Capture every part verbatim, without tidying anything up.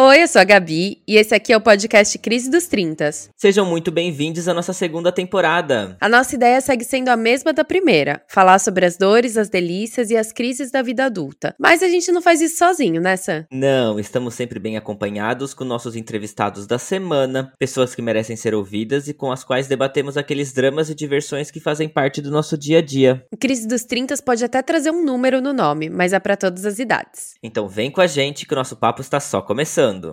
Oi, eu sou a Gabi e esse aqui é o podcast Crise dos Trintas. Sejam muito bem-vindos à nossa segunda temporada. A nossa ideia segue sendo a mesma da primeira, falar sobre as dores, as delícias e as crises da vida adulta. Mas a gente não faz isso sozinho, né, Sam? Não, estamos sempre bem acompanhados com nossos entrevistados da semana, pessoas que merecem ser ouvidas e com as quais debatemos aqueles dramas e diversões que fazem parte do nosso dia a dia. Crise dos Trintas pode até trazer um número no nome, mas é para todas as idades. Então vem com a gente que o nosso papo está só começando. I'm fine,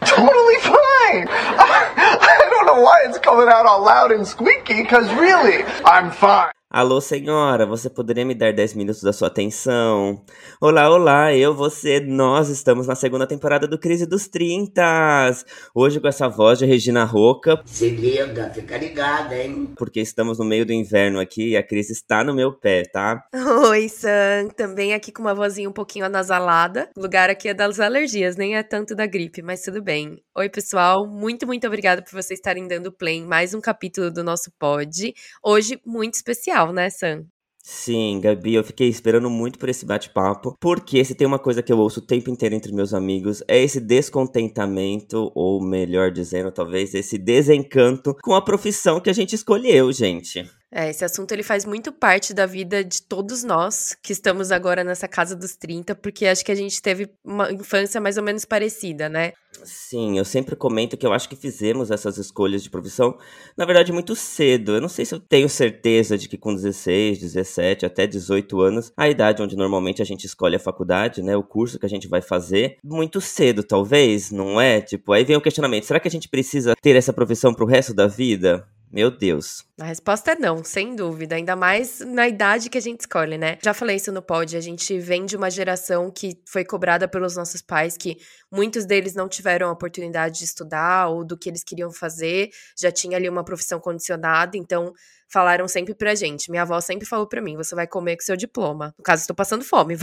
totally fine. I don't know why it's coming out all loud and squeaky, because really, I'm fine. Alô, senhora, você poderia me dar dez minutos da sua atenção? Olá, olá, eu, você, nós estamos na segunda temporada do Crise dos Trintas. Hoje com essa voz de Regina Roca. Se liga, fica ligada, hein? Porque estamos no meio do inverno aqui e a crise está no meu pé, tá? Oi, Sam, também aqui com uma vozinha um pouquinho anasalada. O lugar aqui é das alergias, nem é tanto da gripe, mas tudo bem. Oi, pessoal, muito, muito obrigada por vocês estarem dando play em mais um capítulo do nosso pod. Hoje, muito especial, né, Sam? Sim, Gabi, eu fiquei esperando muito por esse bate-papo, porque se tem uma coisa que eu ouço o tempo inteiro entre meus amigos, é esse descontentamento, ou melhor dizendo, talvez, esse desencanto com a profissão que a gente escolheu, gente. É, esse assunto ele faz muito parte da vida de todos nós que estamos agora nessa casa dos trinta, porque acho que a gente teve uma infância mais ou menos parecida, né? Sim, eu sempre comento que eu acho que fizemos essas escolhas de profissão, na verdade, muito cedo. Eu não sei se eu tenho certeza de que com dezesseis, dezessete, até dezoito anos, a idade onde normalmente a gente escolhe a faculdade, né, o curso que a gente vai fazer, muito cedo, talvez, não é? Tipo, aí vem o questionamento, será que a gente precisa ter essa profissão pro resto da vida? Meu Deus. A resposta é não, sem dúvida, ainda mais na idade que a gente escolhe, né? Já falei isso no pod, a gente vem de uma geração que foi cobrada pelos nossos pais, que muitos deles não tiveram a oportunidade de estudar ou do que eles queriam fazer, já tinha ali uma profissão condicionada, então falaram sempre pra gente, minha avó sempre falou pra mim, você vai comer com seu diploma, no caso estou passando fome,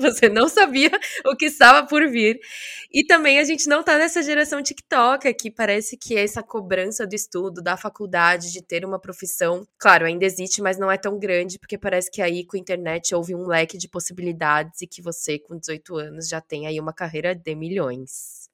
você não sabia o que estava por vir. E também a gente não tá nessa geração TikTok, que parece que é essa cobrança do estudo, da faculdade, de ter uma profissão profissão, claro, ainda existe, mas não é tão grande, porque parece que aí com a internet houve um leque de possibilidades e que você com dezoito anos já tem aí uma carreira de milhões.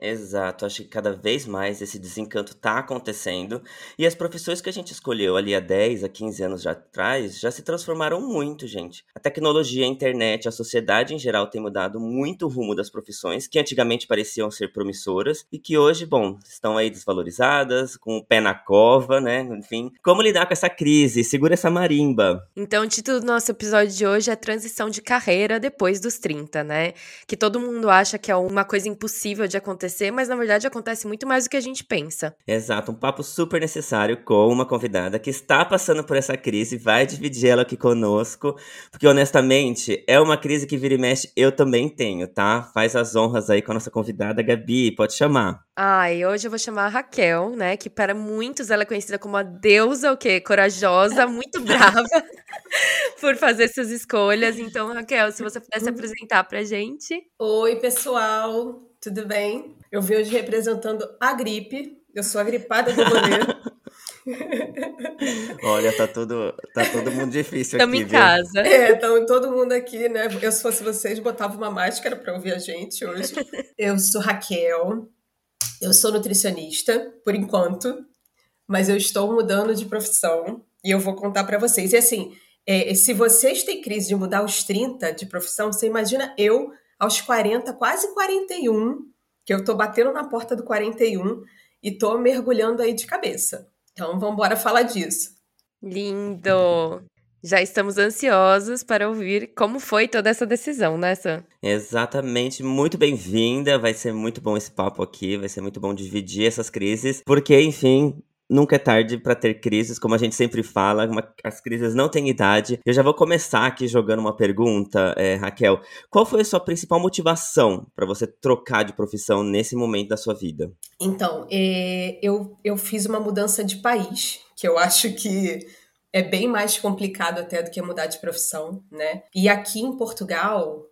Exato, acho que cada vez mais esse desencanto tá acontecendo e as profissões que a gente escolheu ali há dez, a quinze anos já atrás já se transformaram muito, gente. A tecnologia, a internet, a sociedade em geral tem mudado muito o rumo das profissões que antigamente pareciam ser promissoras e que hoje, bom, estão aí desvalorizadas, com o pé na cova, né? Enfim, como lidar com essa crise? Segura essa marimba. Então, o título do nosso episódio de hoje é Transição de Carreira Depois dos trinta, né? Que todo mundo acha que é uma coisa impossível de acontecer, mas na verdade acontece muito mais do que a gente pensa. Exato, um papo super necessário com uma convidada que está passando por essa crise, vai dividir ela aqui conosco, porque honestamente é uma crise que vira e mexe, eu também tenho, tá? Faz as honras aí com a nossa convidada, Gabi, pode chamar. Ah, e hoje eu vou chamar a Raquel, né, que para muitos ela é conhecida como a deusa, o quê? Corajosa, muito brava por fazer suas escolhas. Então, Raquel, se você pudesse apresentar pra gente. Oi, pessoal, tudo bem? Eu vim hoje representando a gripe, eu sou a gripada do goleiro. Olha, tá, tudo, tá todo mundo difícil tamo aqui. Estamos em viu? Casa. É, então todo mundo aqui, né? Eu, se fosse vocês, botava uma máscara pra ouvir a gente hoje. Eu sou Raquel, eu sou nutricionista, por enquanto, mas eu estou mudando de profissão e eu vou contar pra vocês. E assim, é, se vocês têm crise de mudar aos trinta de profissão, você imagina eu aos quarenta, quase quarenta e um, que eu tô batendo na porta do quarenta e um e tô mergulhando aí de cabeça. Então, vamos embora falar disso. Lindo! Já estamos ansiosos para ouvir como foi toda essa decisão, né, Sam? Exatamente, muito bem-vinda, vai ser muito bom esse papo aqui, vai ser muito bom dividir essas crises, porque, enfim, nunca é tarde para ter crises, como a gente sempre fala, uma, as crises não têm idade. Eu já vou começar aqui jogando uma pergunta, é, Raquel. Qual foi a sua principal motivação para você trocar de profissão nesse momento da sua vida? Então, é, eu, eu fiz uma mudança de país, que eu acho que é bem mais complicado até do que mudar de profissão, né? E aqui em Portugal,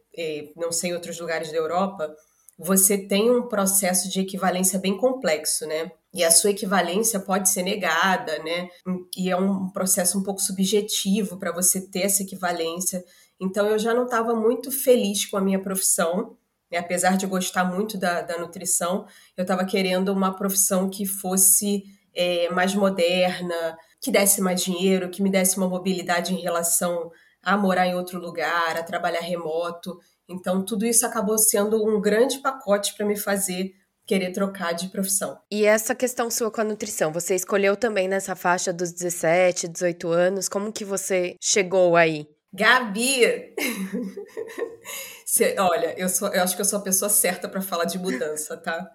não sei em outros lugares da Europa, você tem um processo de equivalência bem complexo, né? E a sua equivalência pode ser negada, né? E é um processo um pouco subjetivo para você ter essa equivalência. Então, eu já não estava muito feliz com a minha profissão, né? Apesar de gostar muito da, da nutrição, eu estava querendo uma profissão que fosse é, mais moderna, que desse mais dinheiro, que me desse uma mobilidade em relação a morar em outro lugar, a trabalhar remoto. Então, tudo isso acabou sendo um grande pacote para me fazer querer trocar de profissão. E essa questão sua com a nutrição, você escolheu também nessa faixa dos dezessete, dezoito anos, como que você chegou aí? Gabi! Você, olha, eu, sou, eu acho que eu sou a pessoa certa para falar de mudança, tá?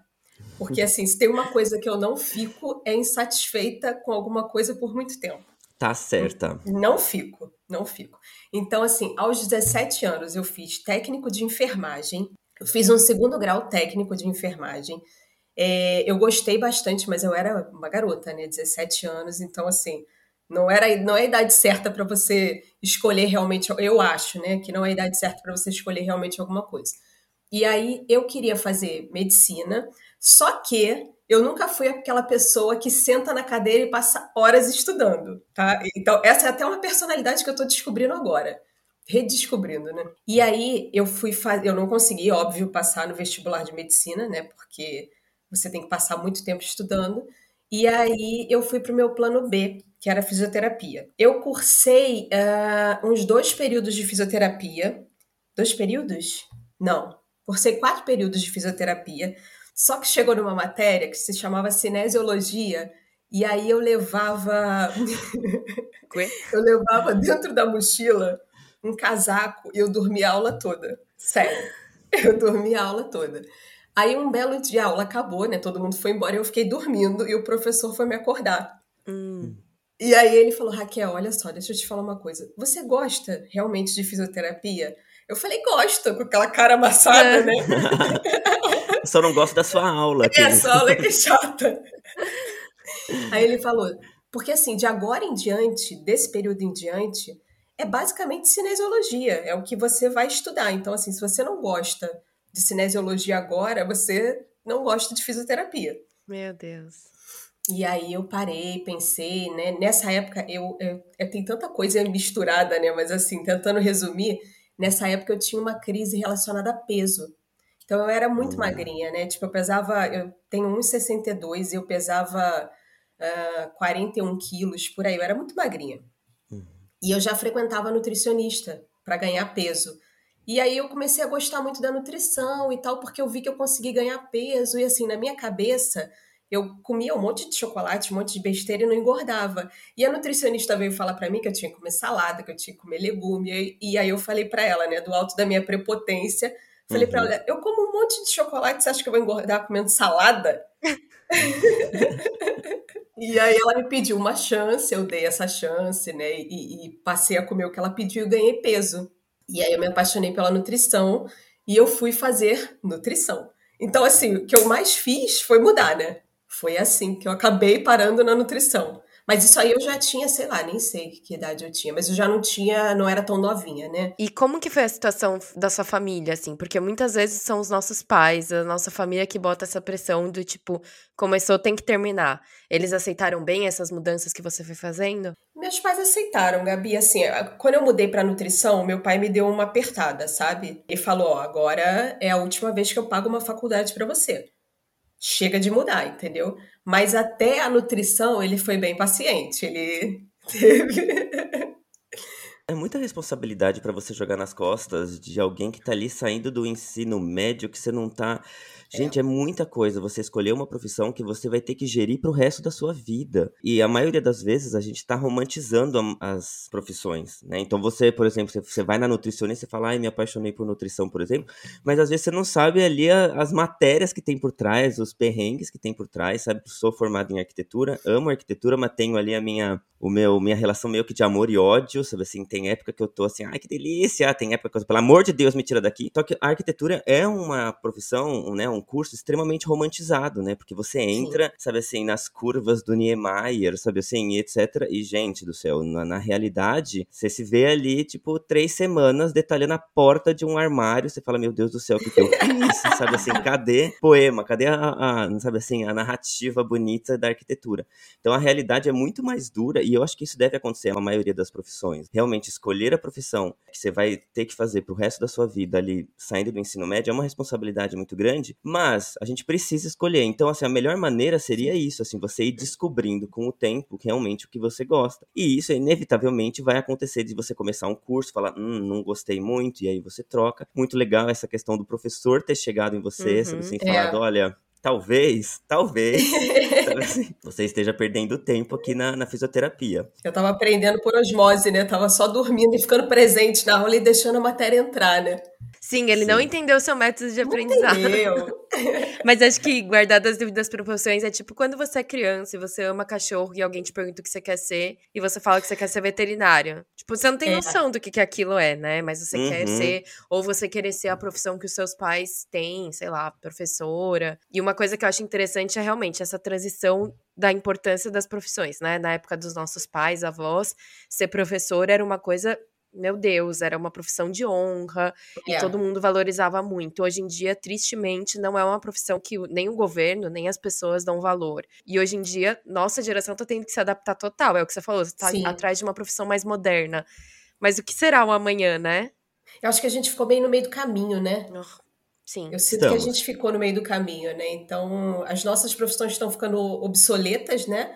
Porque, assim, se tem uma coisa que eu não fico, é insatisfeita com alguma coisa por muito tempo. Tá certa. Não fico, não fico. Então, assim, aos dezessete anos eu fiz técnico de enfermagem, eu fiz um segundo grau técnico de enfermagem. É, eu gostei bastante, mas eu era uma garota, né? dezessete anos, então, assim, não, era, não é a idade certa para você escolher realmente, eu acho, né? Que não é a idade certa para você escolher realmente alguma coisa. E aí eu queria fazer medicina, só que eu nunca fui aquela pessoa que senta na cadeira e passa horas estudando, tá? Então, essa é até uma personalidade que eu tô descobrindo agora, redescobrindo, né? E aí eu fui fazer, eu não consegui, óbvio, passar no vestibular de medicina, né? Porque você tem que passar muito tempo estudando. E aí eu fui pro meu plano B, que era fisioterapia. Eu cursei uh, uns dois períodos de fisioterapia. Dois períodos? Não. Cursei quatro períodos de fisioterapia, só que chegou numa matéria que se chamava cinesiologia, e aí eu levava eu levava dentro da mochila um casaco e eu dormia a aula toda, sério, eu dormia a aula toda. Aí um belo dia a aula acabou, né? Todo mundo foi embora e eu fiquei dormindo e o professor foi me acordar. Hum. E aí ele falou, Raquel, olha só, deixa eu te falar uma coisa, você gosta realmente de fisioterapia? Eu falei, gosto, com aquela cara amassada, é, né? Só não gosto da sua aula. É, a sua aula que é chata. Aí ele falou, porque assim, de agora em diante, desse período em diante, é basicamente cinesiologia, é o que você vai estudar. Então, assim, se você não gosta de cinesiologia agora, você não gosta de fisioterapia. Meu Deus. E aí eu parei, pensei, né? Nessa época, eu, eu, eu tem tanta coisa misturada, né? Mas assim, tentando resumir, nessa época eu tinha uma crise relacionada a peso. Então eu era muito magrinha, né? Tipo, eu pesava... Eu tenho um metro e sessenta e dois e eu pesava uh, quarenta e um quilos, por aí. Eu era muito magrinha. Uhum. E eu já frequentava nutricionista para ganhar peso. E aí eu comecei a gostar muito da nutrição e tal, porque eu vi que eu consegui ganhar peso. E assim, na minha cabeça, eu comia um monte de chocolate, um monte de besteira e não engordava. E a nutricionista veio falar pra mim que eu tinha que comer salada, que eu tinha que comer legume. E aí eu falei pra ela, né, do alto da minha prepotência, falei uhum. pra ela, eu como um monte de chocolate, você acha que eu vou engordar comendo salada? E aí ela me pediu uma chance, eu dei essa chance, né, e, e passei a comer o que ela pediu e ganhei peso. E aí eu me apaixonei pela nutrição e eu fui fazer nutrição. Então, assim, o que eu mais fiz foi mudar, né? Foi assim que eu acabei parando na nutrição. Mas isso aí eu já tinha, sei lá, nem sei que idade eu tinha, mas eu já não tinha, não era tão novinha, né? E como que foi a situação da sua família, assim? Porque muitas vezes são os nossos pais, a nossa família que bota essa pressão do tipo, começou, tem que terminar. Eles aceitaram bem essas mudanças que você foi fazendo? Meus pais aceitaram, Gabi, assim, quando eu mudei pra nutrição, meu pai me deu uma apertada, sabe? Ele falou, ó, agora é a última vez que eu pago uma faculdade pra você. Chega de mudar, entendeu? Mas até a nutrição, ele foi bem paciente, ele teve... É muita responsabilidade para você jogar nas costas de alguém que tá ali saindo do ensino médio, que você não tá Gente, é muita coisa você escolher uma profissão que você vai ter que gerir pro resto da sua vida. E a maioria das vezes a gente tá romantizando a, as profissões, né? Então você, por exemplo, você, você vai na nutricionista e fala, ai, me apaixonei por nutrição, por exemplo, mas às vezes você não sabe ali a, as matérias que tem por trás, os perrengues que tem por trás, sabe? Sou formado em arquitetura, amo arquitetura, mas tenho ali a minha, o meu, minha relação meio que de amor e ódio, sabe assim? Tem época que eu tô assim, ai, que delícia, tem época que eu tô, pelo amor de Deus, me tira daqui. Então a arquitetura é uma profissão, né, um curso extremamente romantizado, né? Porque você entra, sim, sabe assim, nas curvas do Niemeyer, sabe assim, etcétera. E, gente do céu, na, na realidade, você se vê ali, tipo, três semanas detalhando a porta de um armário, você fala, meu Deus do céu, o que, que eu fiz? Sabe assim, cadê poema? Cadê a, a, sabe assim, a narrativa bonita da arquitetura? Então, a realidade é muito mais dura e eu acho que isso deve acontecer na maioria das profissões. Realmente, escolher a profissão que você vai ter que fazer pro resto da sua vida ali, saindo do ensino médio, é uma responsabilidade muito grande, mas a gente precisa escolher. Então, assim, a melhor maneira seria isso, assim, você ir descobrindo com o tempo realmente o que você gosta. E isso, inevitavelmente, vai acontecer de você começar um curso, falar, hum, não gostei muito, e aí você troca. Muito legal essa questão do professor ter chegado em você, uhum, sabe, assim, é. falado, olha... Talvez, talvez, talvez você esteja perdendo tempo aqui na, na fisioterapia. Eu tava aprendendo por osmose, né? Eu tava só dormindo e ficando presente na aula e deixando a matéria entrar, né? Sim, ele Sim. não entendeu o seu método de não aprendizado. Entendeu. Mas acho que guardar as devidas proporções é tipo quando você é criança e você ama cachorro e alguém te pergunta o que você quer ser e você fala que você quer ser veterinário. Tipo, você não tem é. noção do que, que aquilo é, né? Mas você uhum. quer ser, ou você querer ser a profissão que os seus pais têm, sei lá, professora. E uma Uma coisa que eu acho interessante é realmente essa transição da importância das profissões, né? Na época dos nossos pais, avós, ser professor era uma coisa, meu Deus, era uma profissão de honra, yeah. e todo mundo valorizava muito. Hoje em dia, tristemente, não é uma profissão que nem o governo, nem as pessoas dão valor. E hoje em dia, nossa geração tá tendo que se adaptar total, é o que você falou, você tá Sim. atrás de uma profissão mais moderna. Mas o que será o amanhã, né? Eu acho que a gente ficou bem no meio do caminho, né? Oh. Sim. Eu sinto Estamos. que a gente ficou no meio do caminho, né? Então, as nossas profissões estão ficando obsoletas, né?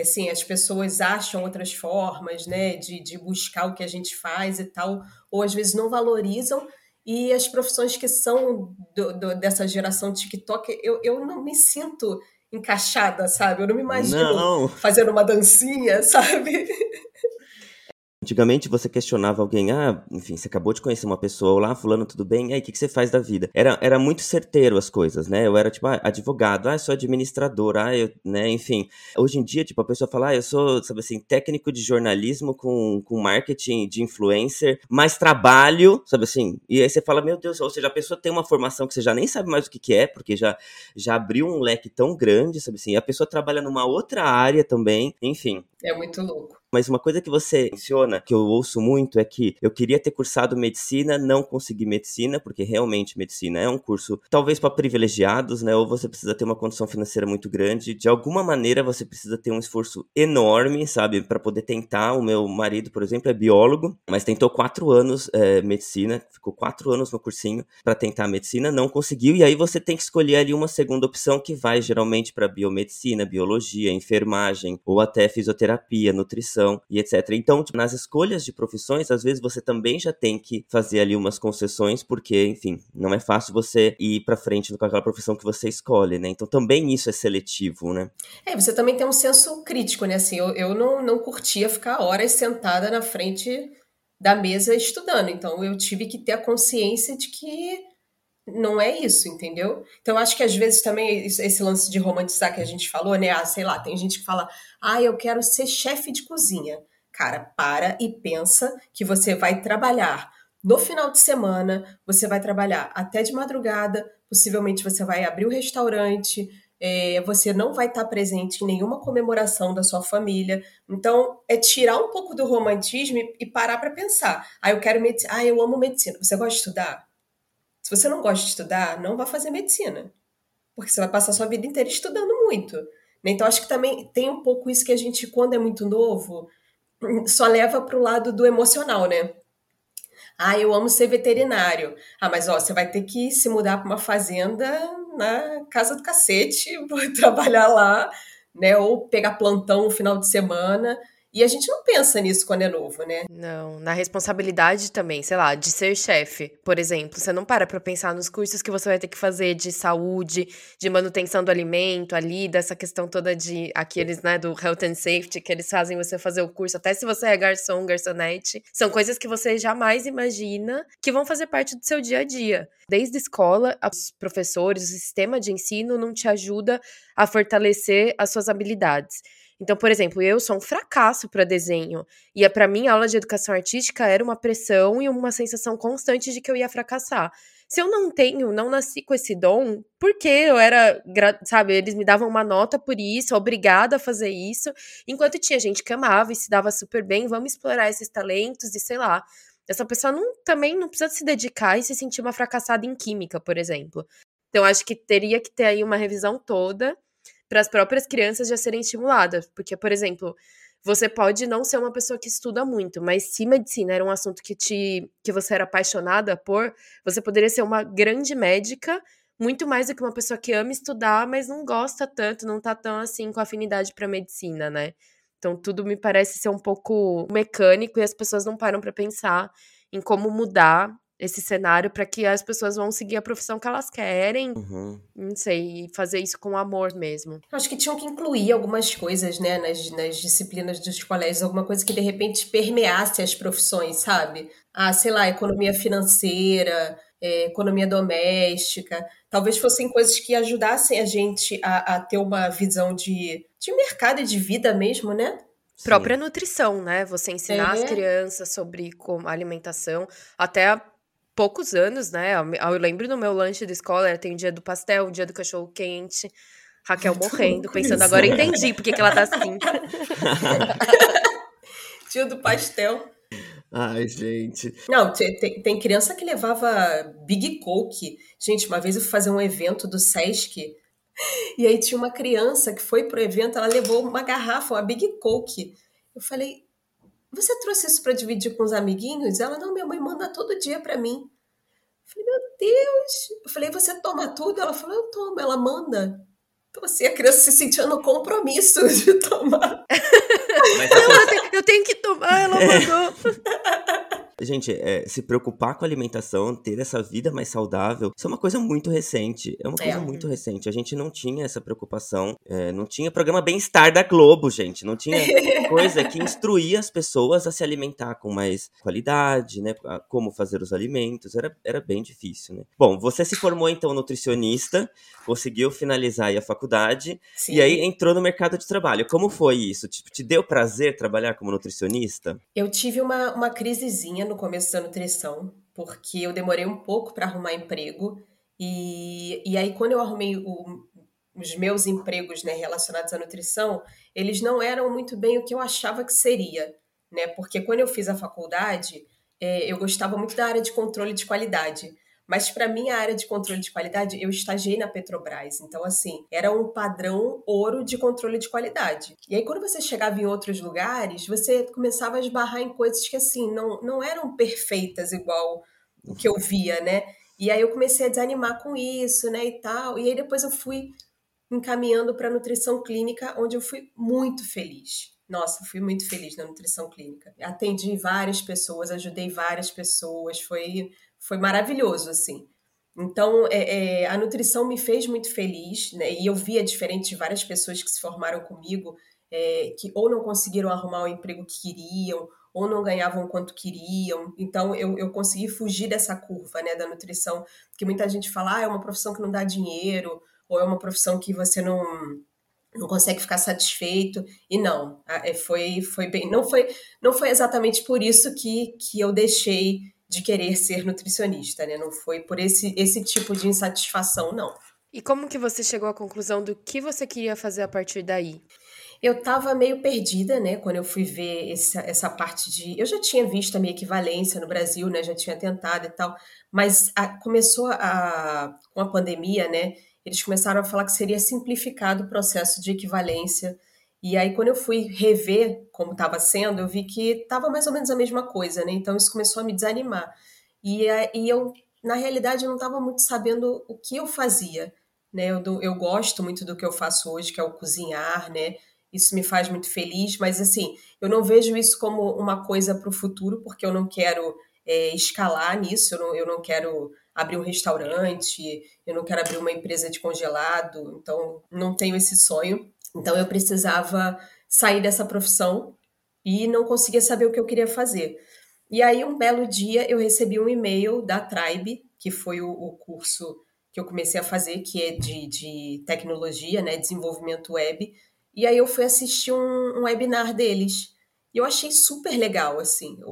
Assim, as pessoas acham outras formas, né? De, de buscar o que a gente faz e tal. Ou, às vezes, não valorizam. E as profissões que são do, do, dessa geração TikTok, eu, eu não me sinto encaixada, sabe? Eu não me imagino não. fazendo uma dancinha, sabe? Antigamente você questionava alguém, ah, enfim, você acabou de conhecer uma pessoa, olá, fulano, tudo bem? E aí, o que, que você faz da vida? Era, era muito certeiro as coisas, né? Eu era, tipo, ah, advogado, ah, sou administrador, ah, eu, né, enfim. Hoje em dia, tipo, a pessoa fala, ah, eu sou, sabe assim, técnico de jornalismo com, com marketing de influencer, mas trabalho, sabe assim? E aí você fala, meu Deus, ou seja, a pessoa tem uma formação que você já nem sabe mais o que que é, porque já, já abriu um leque tão grande, sabe assim? E a pessoa trabalha numa outra área também, enfim. É muito louco. Mas uma coisa que você menciona, que eu ouço muito, é que eu queria ter cursado medicina, não consegui medicina, porque realmente medicina é um curso, talvez para privilegiados, né? Ou você precisa ter uma condição financeira muito grande. De alguma maneira, você precisa ter um esforço enorme, sabe? Para poder tentar. O meu marido, por exemplo, é biólogo, mas tentou quatro anos é, medicina, ficou quatro anos no cursinho para tentar medicina, não conseguiu. E aí você tem que escolher ali uma segunda opção que vai geralmente para biomedicina, biologia, enfermagem, ou até fisioterapia, nutrição, e etcétera. Então, tipo, nas escolhas de profissões, às vezes você também já tem que fazer ali umas concessões, porque, enfim, não é fácil você ir pra frente com aquela profissão que você escolhe, né? Então, também isso é seletivo, né? É, você também tem um senso crítico, né? Assim, eu, eu não, não curtia ficar horas sentada na frente da mesa estudando, então eu tive que ter a consciência de que não é isso, entendeu? Então, acho que às vezes também esse lance de romantizar que a gente falou, né? Ah, sei lá, tem gente que fala, ah, eu quero ser chefe de cozinha. Cara, para e pensa que você vai trabalhar no final de semana, você vai trabalhar até de madrugada, possivelmente você vai abrir um restaurante, é, você não vai estar presente em nenhuma comemoração da sua família. Então, é tirar um pouco do romantismo e, e parar para pensar. Ah, eu quero medicina. Ah, eu amo medicina. Você gosta de estudar? Se você não gosta de estudar, não vá fazer medicina, porque você vai passar a sua vida inteira estudando muito. Então, acho que também tem um pouco isso que a gente, quando é muito novo, só leva para o lado do emocional, né? Ah, eu amo ser veterinário. Ah, mas ó, você vai ter que se mudar para uma fazenda na casa do cacete, trabalhar lá, né? Ou pegar plantão no final de semana. E a gente não pensa nisso quando é novo, né? Não, na responsabilidade também, sei lá, de ser chefe, por exemplo. Você não para pra pensar nos custos que você vai ter que fazer de saúde, de manutenção do alimento ali, dessa questão toda de aqueles, né, do health and safety, que eles fazem você fazer o curso, até se você é garçom, garçonete. São coisas que você jamais imagina que vão fazer parte do seu dia a dia. Desde a escola, os professores, o sistema de ensino não te ajuda a fortalecer as suas habilidades. Então, por exemplo, eu sou um fracasso para desenho. E para mim, a aula de educação artística era uma pressão e uma sensação constante de que eu ia fracassar. Se eu não tenho, não nasci com esse dom, porque eu era, sabe, eles me davam uma nota por isso, obrigada a fazer isso. Enquanto tinha gente que amava e se dava super bem, vamos explorar esses talentos e sei lá. Essa pessoa não, também não precisa se dedicar e se sentir uma fracassada em química, por exemplo. Então, acho que teria que ter aí uma revisão toda para as próprias crianças já serem estimuladas. Porque, por exemplo, você pode não ser uma pessoa que estuda muito, mas se medicina era um assunto que, te, que você era apaixonada por, você poderia ser uma grande médica, muito mais do que uma pessoa que ama estudar, mas não gosta tanto, não tá tão assim com afinidade para medicina, né? Então, tudo me parece ser um pouco mecânico e as pessoas não param para pensar em como mudar esse cenário para que as pessoas vão seguir a profissão que elas querem, uhum. Não sei, fazer isso com amor mesmo. Acho que tinham que incluir algumas coisas, né, nas, nas disciplinas dos colégios, alguma coisa que de repente permeasse as profissões, sabe? Ah, sei lá, economia financeira, é, economia doméstica, talvez fossem coisas que ajudassem a gente a, a ter uma visão de, de mercado e de vida mesmo, né? Sim. Própria nutrição, né? Você ensinar é. as crianças sobre como, alimentação, até a poucos anos, né? Eu lembro no meu lanche da escola, era, tem o dia do pastel, o dia do cachorro quente, Raquel morrendo, pensando, agora eu entendi porque que ela tá assim. Dia do pastel. Ai, gente. Não, tem, tem criança que levava Big Coke. Gente, uma vez eu fui fazer um evento do SESC, e aí tinha uma criança que foi pro evento, ela levou uma garrafa, uma Big Coke. Eu falei... Você trouxe isso para dividir com os amiguinhos? Ela, não, minha mãe manda todo dia para mim. Eu falei, meu Deus. Eu falei, você toma tudo? Ela falou, eu tomo, ela manda. Então, assim, a criança se sentia no compromisso de tomar. Mas ela, eu, tenho, eu tenho que tomar, ela mandou. Gente, é, se preocupar com a alimentação, ter essa vida mais saudável, isso é uma coisa muito recente, é uma coisa é. muito recente. A gente não tinha essa preocupação, é, não tinha programa Bem-Estar da Globo, gente, não tinha coisa que instruía as pessoas a se alimentar com mais qualidade, né, como fazer os alimentos, era, era bem difícil, né. Bom, você se formou então nutricionista, conseguiu finalizar aí a faculdade, Sim. e aí entrou no mercado de trabalho. Como foi isso? Te, te deu prazer trabalhar como nutricionista? Eu tive uma, uma crisezinha no começo da nutrição, porque eu demorei um pouco para arrumar emprego e, e aí quando eu arrumei o, os meus empregos, né, relacionados à nutrição, eles não eram muito bem o que eu achava que seria, né, porque quando eu fiz a faculdade, é, eu gostava muito da área de controle de qualidade, mas para mim a área de controle de qualidade, eu estagiei na Petrobras, então assim, era um padrão ouro de controle de qualidade. E aí quando você chegava em outros lugares, você começava a esbarrar em coisas que assim, não, não eram perfeitas igual o que eu via, né? E aí eu comecei a desanimar com isso, né, e tal, e aí depois eu fui encaminhando para a nutrição clínica, onde eu fui muito feliz. Nossa, fui muito feliz na nutrição clínica. Atendi várias pessoas, ajudei várias pessoas, foi... Foi maravilhoso, assim. Então, é, é, a nutrição me fez muito feliz, né? E eu via diferente de várias pessoas que se formaram comigo, é, que ou não conseguiram arrumar o emprego que queriam, ou não ganhavam quanto queriam. Então, eu, eu consegui fugir dessa curva, né, da nutrição, que muita gente fala, ah, é uma profissão que não dá dinheiro, ou é uma profissão que você não... não consegue ficar satisfeito, e não, foi, foi bem, não foi, não foi exatamente por isso que, que eu deixei de querer ser nutricionista, né? Não foi por esse, esse tipo de insatisfação, não. E como que você chegou à conclusão do que você queria fazer a partir daí? Eu tava meio perdida, né, quando eu fui ver essa, essa parte de... Eu já tinha visto a minha equivalência no Brasil, né, já tinha tentado e tal, mas a, começou a, com a pandemia, né, eles começaram a falar que seria simplificado o processo de equivalência. E aí, quando eu fui rever como estava sendo, eu vi que estava mais ou menos a mesma coisa, né? Então, isso começou a me desanimar. E, e eu, na realidade, eu não estava muito sabendo o que eu fazia, né? Eu, eu gosto muito do que eu faço hoje, que é o cozinhar, né? isso me faz muito feliz, mas assim, eu não vejo isso como uma coisa para o futuro, porque eu não quero é, escalar nisso, eu não, eu não quero abrir um restaurante, eu não quero abrir uma empresa de congelado, então não tenho esse sonho. Então eu precisava sair dessa profissão e não conseguia saber o que eu queria fazer. E aí um belo dia eu recebi um e-mail da Tribe, que foi o, o curso que eu comecei a fazer, que é de, de tecnologia, né, desenvolvimento web, e aí eu fui assistir um, um webinar deles, e eu achei super legal, assim, o,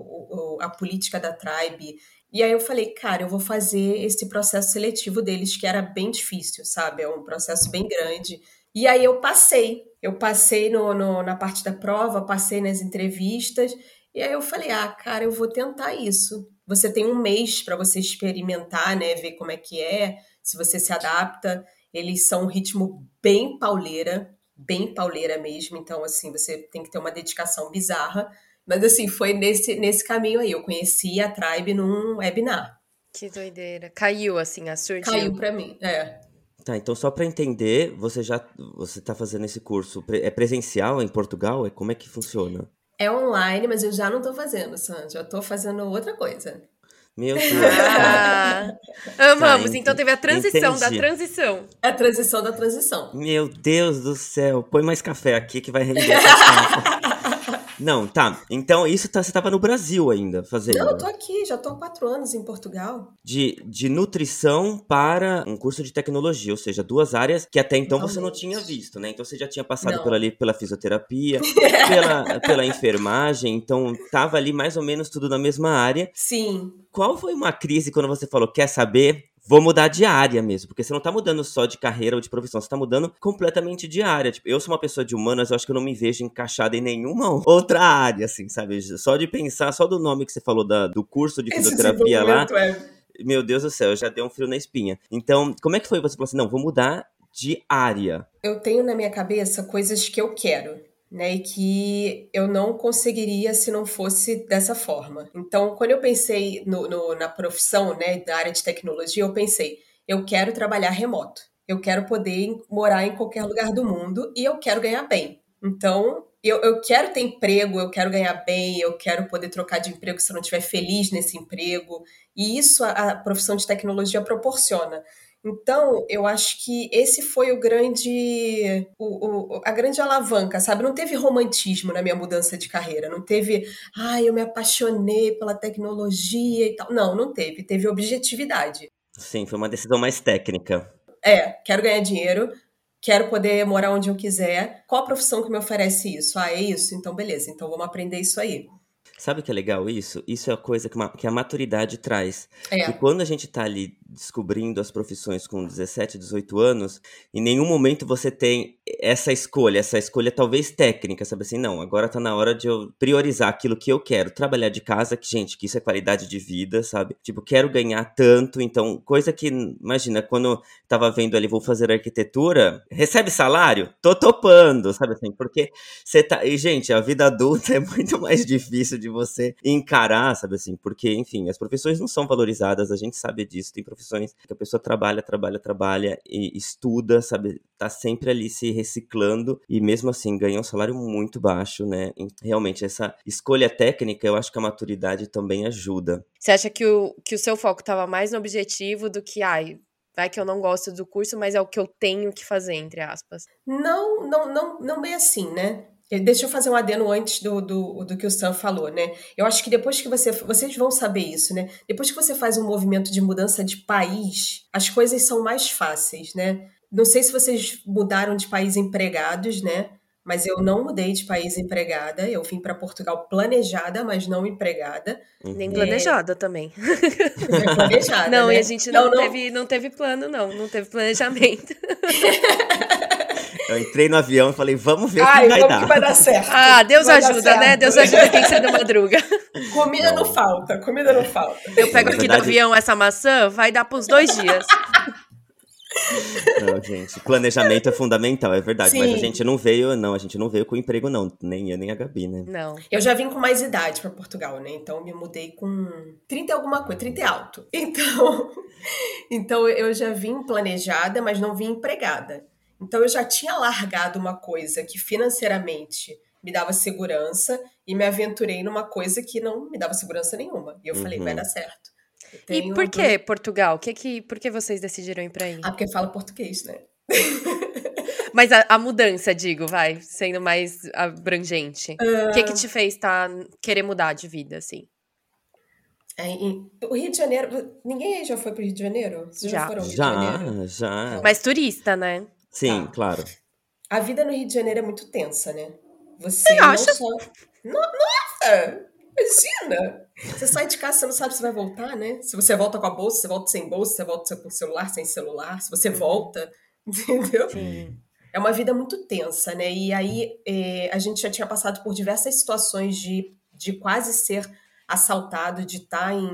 o, a política da Tribe, e aí eu falei, cara, eu vou fazer esse processo seletivo deles, que era bem difícil, sabe, é um processo bem grande, e aí eu passei, eu passei no, no, na parte da prova, passei nas entrevistas, e aí eu falei, ah, cara, eu vou tentar isso. Você tem um mês para você experimentar, né, ver como é que é, se você se adapta. Eles são um ritmo bem pauleira, bem pauleira mesmo, então, assim, você tem que ter uma dedicação bizarra. Mas, assim, foi nesse, nesse caminho aí, eu conheci a Tribe num webinar. Que doideira. Caiu, assim, a surgiu. Caiu pra mim, é. Tá, então só para entender, você já você tá fazendo esse curso, é presencial em Portugal? Como é que funciona? É online, mas eu já não tô fazendo, Sandra, eu tô fazendo outra coisa. Meu Deus. Ah, amamos, tá, então teve a transição entendi. da transição. A transição da transição. Meu Deus do céu, põe mais café aqui que vai render essa Não, tá, então isso tá, você tava no Brasil ainda fazendo. Não, eu tô aqui, já tô há quatro anos em Portugal. De, de nutrição para um curso de tecnologia, ou seja, duas áreas que até então Realmente. Você não tinha visto, né? Então você já tinha passado por ali pela fisioterapia, pela, pela enfermagem, então tava ali mais ou menos tudo na mesma área. Sim. Qual foi uma crise quando você falou, quer saber? Vou mudar de área mesmo, porque você não tá mudando só de carreira ou de profissão, você tá mudando completamente de área. Tipo, eu sou uma pessoa de humanas, eu acho que eu não me vejo encaixada em nenhuma outra área, assim, sabe? Só de pensar, só do nome que você falou da, do curso de fisioterapia lá, é. Meu Deus do céu, já deu um frio na espinha. Então, como é que foi? Você falou assim, não, vou mudar de área. Eu tenho na minha cabeça coisas que eu quero, né, e que eu não conseguiria se não fosse dessa forma. Então, quando eu pensei no, no, na profissão, né, da área de tecnologia, eu pensei, eu quero trabalhar remoto, eu quero poder morar em qualquer lugar do mundo e eu quero ganhar bem. Então, eu, eu quero ter emprego, eu quero ganhar bem, eu quero poder trocar de emprego se eu não estiver feliz nesse emprego. E isso a, a profissão de tecnologia proporciona. Então, eu acho que esse foi o grande, o, o, a grande alavanca, sabe? Não teve romantismo na minha mudança de carreira, não teve, ah, eu me apaixonei pela tecnologia e tal. Não, não teve, teve objetividade. Sim, foi uma decisão mais técnica. É, quero ganhar dinheiro, quero poder morar onde eu quiser. Qual a profissão que me oferece isso? Ah, é isso? Então, beleza, então vamos aprender isso aí. Sabe o que é legal isso? Isso é a coisa que, uma, que a maturidade traz. É. Que quando a gente tá ali descobrindo as profissões com dezessete, dezoito anos, em nenhum momento você tem essa escolha, essa escolha talvez técnica, sabe assim? Não, agora tá na hora de eu priorizar aquilo que eu quero. Trabalhar de casa, que, gente, que isso é qualidade de vida, sabe? Tipo, quero ganhar tanto, então, coisa que, imagina, quando eu tava vendo ali, vou fazer arquitetura, recebe salário? Tô topando, sabe assim? Porque você tá... E, gente, a vida adulta é muito mais difícil de você encarar, sabe assim? Porque, enfim, as profissões não são valorizadas, a gente sabe disso, tem profissões que a pessoa trabalha, trabalha, trabalha e estuda, sabe? Tá sempre ali se reciclando e mesmo assim ganha um salário muito baixo, né? E realmente, essa escolha técnica, eu acho que a maturidade também ajuda. Você acha que o, que o seu foco estava mais no objetivo do que, ai, vai que eu não gosto do curso, mas é o que eu tenho que fazer, entre aspas? Não, não, não, não bem assim, né? Deixa eu fazer um adeno antes do, do, do que o Sam falou, né? Eu acho que depois que você... Vocês vão saber isso, né? Depois que você faz um movimento de mudança de país, as coisas são mais fáceis, né? Não sei se vocês mudaram de país empregados, né? Mas eu não mudei de país empregada. Eu vim para Portugal planejada, mas não empregada. Nem planejada é... também. Nem planejada, Não, né? E a gente não, não, não... Teve, não teve plano, não. Não teve planejamento. Eu entrei no avião e falei, vamos ver o que vai dar. Que vai dar certo. Ah, Deus vai ajuda, né? Deus ajuda quem sai da madruga. Comida não. não falta, comida não falta. Eu pego aqui verdade... do avião essa maçã, vai dar para uns dois dias. Não, gente, planejamento é fundamental, é verdade, Sim. mas a gente não veio, não, a gente não veio com emprego, não, nem eu, nem a Gabi, né? Não. Eu já vim com mais idade pra Portugal, né, então me mudei com trinta alguma coisa, trinta é alto, então, então eu já vim planejada, mas não vim empregada. Então, eu já tinha largado uma coisa que financeiramente me dava segurança e me aventurei numa coisa que não me dava segurança nenhuma. E eu uhum. falei, vai dar certo. E por que do... Portugal? Que que, por que vocês decidiram ir para aí? Ah, porque fala português, né? Mas a, a mudança, digo, vai, sendo mais abrangente. O uh... que que te fez tá, querer mudar de vida, assim? É, em, o Rio de Janeiro... Ninguém aí já foi pro Rio de Janeiro? Vocês já, já foram ao Rio já, de Janeiro? Já, já. Mas turista, né? Sim, tá. Claro. A vida no Rio de Janeiro é muito tensa, né? Você não acha? Só... Nossa! Imagina! Você sai de casa, você não sabe se vai voltar, né? Se você volta com a bolsa, você volta sem bolsa, você volta com celular, sem celular, se você volta, entendeu? Sim. É uma vida muito tensa, né? E aí eh, a gente já tinha passado por diversas situações de, de quase ser assaltado, de estar tá em,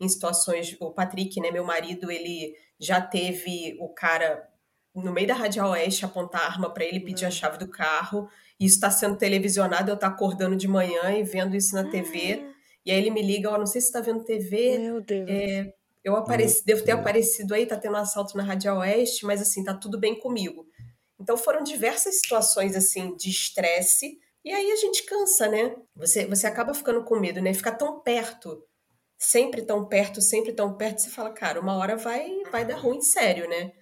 em situações... O Patrick, né, meu marido, ele já teve o cara no meio da Rádio Oeste apontar a arma para ele, pedir uhum. a chave do carro... Isso está sendo televisionado, eu estou acordando de manhã e vendo isso na ah. T V. E aí ele me liga, ó, não sei se você está vendo T V. Meu Deus. É, eu apareci, devo ter aparecido aí, está tendo um assalto na Rádio Oeste, mas assim, está tudo bem comigo. Então foram diversas situações assim, de estresse. E aí a gente cansa, né? Você, você acaba ficando com medo, né? Ficar tão perto, sempre tão perto, sempre tão perto. Você fala, cara, uma hora vai, vai dar ruim, sério, né?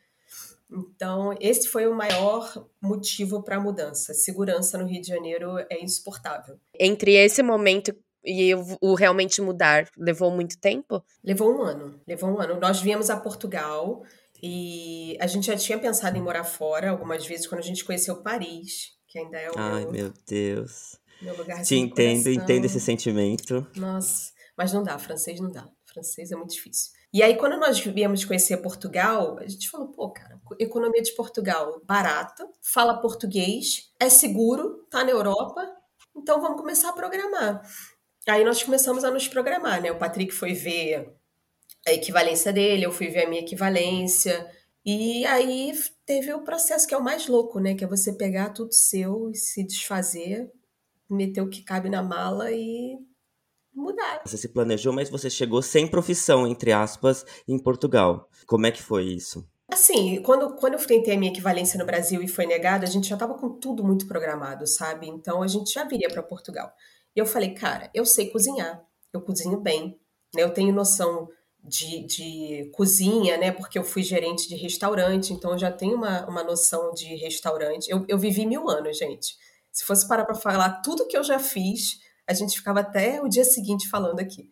Então, esse foi o maior motivo para a mudança. Segurança no Rio de Janeiro é insuportável. Entre esse momento e o realmente mudar, levou muito tempo? Levou um ano. Levou um ano. Nós viemos a Portugal e a gente já tinha pensado em morar fora algumas vezes quando a gente conheceu Paris, que ainda é o Ai, meu, meu Deus. Meu lugar de Te entendo, entendo esse sentimento. Nossa, mas não dá, francês não dá. Francês é muito difícil. E aí, quando nós viemos conhecer Portugal, a gente falou, pô, cara, economia de Portugal barata, fala português, é seguro, tá na Europa, então vamos começar a programar. Aí nós começamos a nos programar, né? O Patrick foi ver a equivalência dele, eu fui ver a minha equivalência. E aí teve o processo que é o mais louco, né? Que é você pegar tudo seu e se desfazer, meter o que cabe na mala e... mudar. Você se planejou, mas você chegou sem profissão, entre aspas, em Portugal. Como é que foi isso? Assim, quando, quando eu tentei a minha equivalência no Brasil e foi negada, a gente já estava com tudo muito programado, sabe? Então, a gente já viria para Portugal. E eu falei, cara, eu sei cozinhar, eu cozinho bem, né? Eu tenho noção de, de cozinha, né? Porque eu fui gerente de restaurante, então eu já tenho uma, uma noção de restaurante. Eu, eu vivi mil anos, gente. Se fosse parar para falar tudo que eu já fiz... A gente ficava até o dia seguinte falando aqui.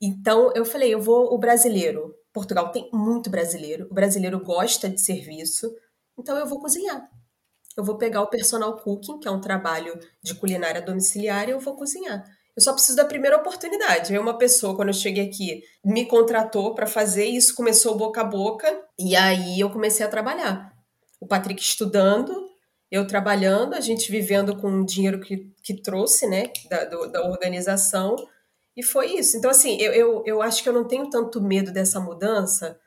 Então, eu falei, eu vou... O brasileiro... Portugal tem muito brasileiro. O brasileiro gosta de serviço. Então, eu vou cozinhar. Eu vou pegar o personal cooking, que é um trabalho de culinária domiciliar, e eu vou cozinhar. Eu só preciso da primeira oportunidade. Aí, uma pessoa, quando eu cheguei aqui, me contratou para fazer isso. Começou boca a boca. E aí, eu comecei a trabalhar. O Patrick estudando... Eu trabalhando, a gente vivendo com o dinheiro que, que trouxe, né, da, do, da organização, e foi isso. Então, assim, eu, eu, eu acho que eu não tenho tanto medo dessa mudança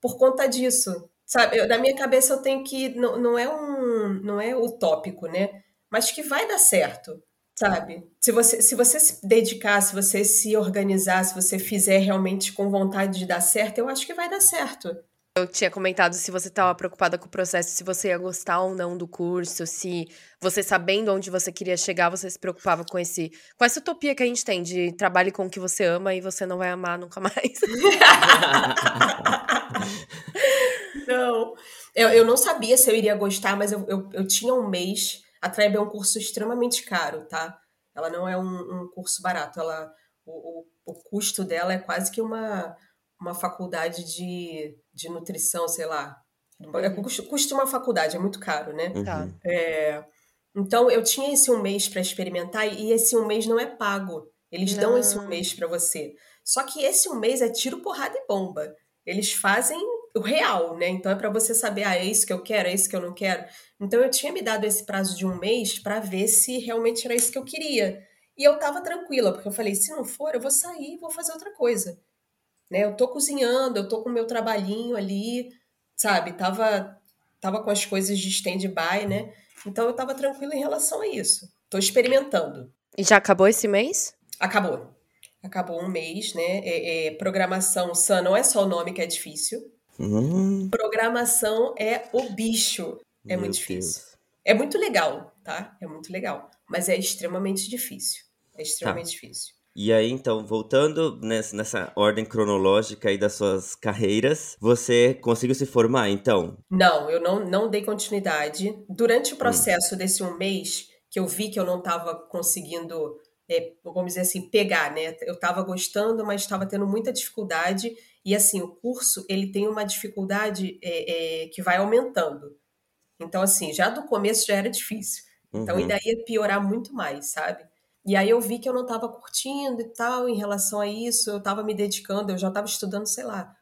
por conta disso, sabe? Eu, na minha cabeça eu tenho que, não, não é um, não é utópico, né, mas que vai dar certo, sabe? Se você, se você se dedicar, se você se organizar, se você fizer realmente com vontade de dar certo, eu acho que vai dar certo. Eu tinha comentado se você estava preocupada com o processo, se você ia gostar ou não do curso, se você sabendo onde você queria chegar, você se preocupava com, esse, com essa utopia que a gente tem de trabalhe com o que você ama e você não vai amar nunca mais. Não, eu, eu não sabia se eu iria gostar, mas eu, eu, eu tinha um mês. A Tribe é um curso extremamente caro, tá? Ela não é um, um curso barato, ela, o, o, o custo dela é quase que uma... uma faculdade de, de nutrição, sei lá. Custa, custa uma faculdade, é muito caro, né? Uhum. É, então, eu tinha esse um mês para experimentar e esse um mês não é pago. Eles não. dão esse um mês para você. Só que esse um mês é tiro, porrada e bomba. Eles fazem o real, né? Então, é para você saber, ah, é isso que eu quero, é isso que eu não quero. Então, eu tinha me dado esse prazo de um mês para ver se realmente era isso que eu queria. E eu tava tranquila, porque eu falei, se não for, eu vou sair e vou fazer outra coisa. Né, eu tô cozinhando, eu tô com o meu trabalhinho ali, sabe? Tava, tava com as coisas de stand-by, né? Então eu tava tranquila em relação a isso. Tô experimentando. E já acabou esse mês? Acabou. Acabou um mês, né? É, é, programação sã não é só o nome que é difícil. Uhum. Programação é o bicho. É muito difícil. É muito legal, tá? É muito legal. Mas é extremamente difícil. É extremamente difícil. E aí, então, voltando nessa, nessa ordem cronológica aí das suas carreiras, você conseguiu se formar, então? Não, eu não, não dei continuidade. Durante o processo hum. desse um mês, que eu vi que eu não estava conseguindo, é, vamos dizer assim, pegar, né? Eu estava gostando, mas estava tendo muita dificuldade. E assim, o curso, ele tem uma dificuldade é, é, que vai aumentando. Então, assim, já do começo já era difícil. Uhum. Então, ainda ia piorar muito mais, sabe? E aí eu vi que eu não estava curtindo e tal, em relação a isso, eu estava me dedicando, eu já estava estudando, sei lá,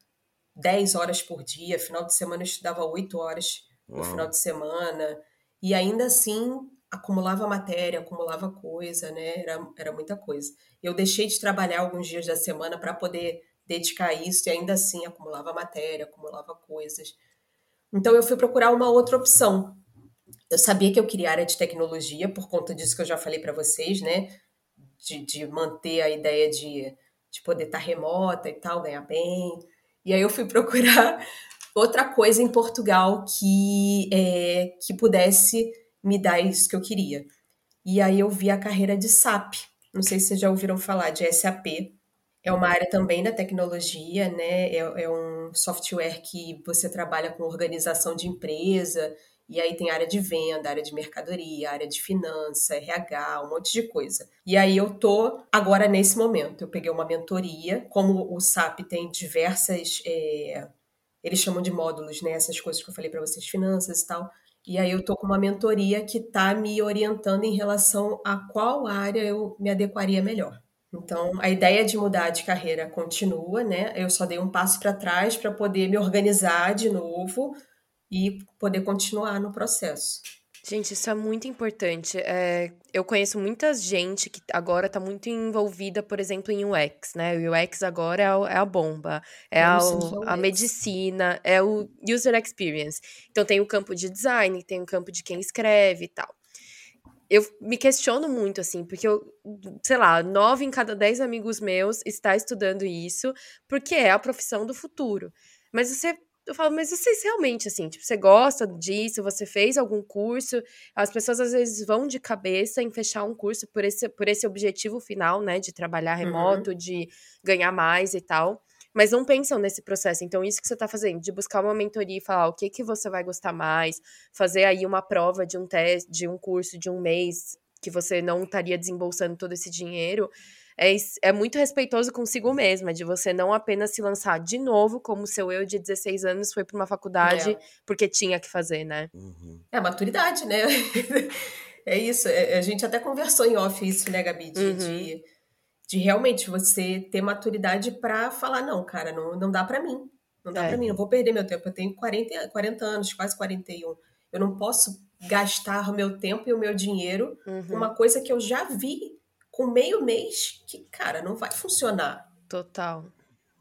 dez horas por dia, final de semana eu estudava oito horas no Uau. Final de semana, e ainda assim acumulava matéria, acumulava coisa, né, era, era muita coisa. Eu deixei de trabalhar alguns dias da semana para poder dedicar a isso, e ainda assim acumulava matéria, acumulava coisas. Então eu fui procurar uma outra opção. Eu sabia que eu queria área de tecnologia, por conta disso que eu já falei para vocês, né? De, de manter a ideia de, de poder estar remota e tal, ganhar bem. E aí eu fui procurar outra coisa em Portugal que, é, que pudesse me dar isso que eu queria. E aí eu vi a carreira de S A P. Não sei se vocês já ouviram falar de S A P. É uma área também da tecnologia, né? É, é um software que você trabalha com organização de empresa. E aí tem área de venda, área de mercadoria, área de finança, R H, um monte de coisa. E aí eu tô agora nesse momento. Eu peguei uma mentoria, como o S A P tem diversas... É, eles chamam de módulos, né? Essas coisas que eu falei para vocês, finanças e tal. E aí eu tô com uma mentoria que tá me orientando em relação a qual área eu me adequaria melhor. Então, a ideia de mudar de carreira continua, né? Eu só dei um passo para trás para poder me organizar de novo e poder continuar no processo. Gente, isso é muito importante. É, eu conheço muita gente que agora está muito envolvida, por exemplo, em U X, né? O U X agora é a, é a bomba, é a, a medicina, é o user experience. Então, tem o campo de design, tem o campo de quem escreve e tal. Eu me questiono muito, assim, porque eu, sei lá, nove em cada dez amigos meus está estudando isso, porque é a profissão do futuro. Mas você... Eu falo, mas vocês realmente, assim, tipo, você gosta disso, você fez algum curso, as pessoas às vezes vão de cabeça em fechar um curso por esse, por esse objetivo final, né, de trabalhar remoto, uhum. de ganhar mais e tal, mas não pensam nesse processo. Então, isso que você tá fazendo, de buscar uma mentoria e falar o que que você vai gostar mais, fazer aí uma prova de um teste, de um curso de um mês, que você não estaria desembolsando todo esse dinheiro, É, é muito respeitoso consigo mesma, de você não apenas se lançar de novo, como o seu eu de dezesseis anos foi para uma faculdade é. porque tinha que fazer, né? Uhum. É maturidade, né? É isso, é, a gente até conversou em off isso, né, Gabi? De, uhum. de, de realmente você ter maturidade para falar, não, cara, não, não dá para mim, não dá é. para mim, não vou perder meu tempo, eu tenho quarenta, quarenta anos, quase quarenta e um, eu não posso gastar o meu tempo e o meu dinheiro uhum. com uma coisa que eu já vi com meio mês que, cara, não vai funcionar. Total.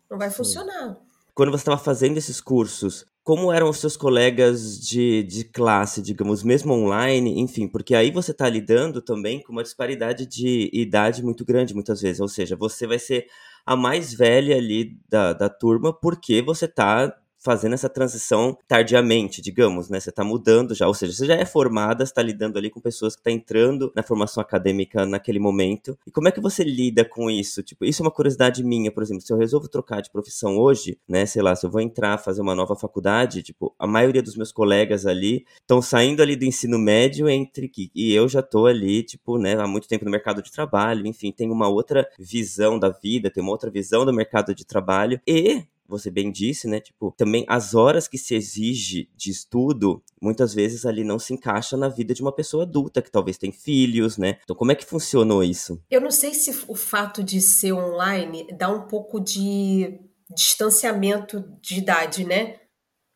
Não vai Sim. funcionar. Quando você estava fazendo esses cursos, como eram os seus colegas de, de classe, digamos, mesmo online, enfim, porque aí você está lidando também com uma disparidade de idade muito grande, muitas vezes, ou seja, você vai ser a mais velha ali da, da turma porque você está fazendo essa transição tardiamente, digamos, né? Você está mudando já, ou seja, você já é formada, você está lidando ali com pessoas que estão entrando na formação acadêmica naquele momento. E como é que você lida com isso? Tipo, isso é uma curiosidade minha, por exemplo, se eu resolvo trocar de profissão hoje, né? Sei lá, se eu vou entrar, fazer uma nova faculdade, tipo, a maioria dos meus colegas ali estão saindo ali do ensino médio entre que e eu já estou ali, tipo, né? Há muito tempo no mercado de trabalho, enfim, tem uma outra visão da vida, tem uma outra visão do mercado de trabalho e... você bem disse, né, tipo, também as horas que se exige de estudo, muitas vezes ali não se encaixa na vida de uma pessoa adulta, que talvez tem filhos, né, então como é que funcionou isso? Eu não sei se o fato de ser online dá um pouco de distanciamento de idade, né,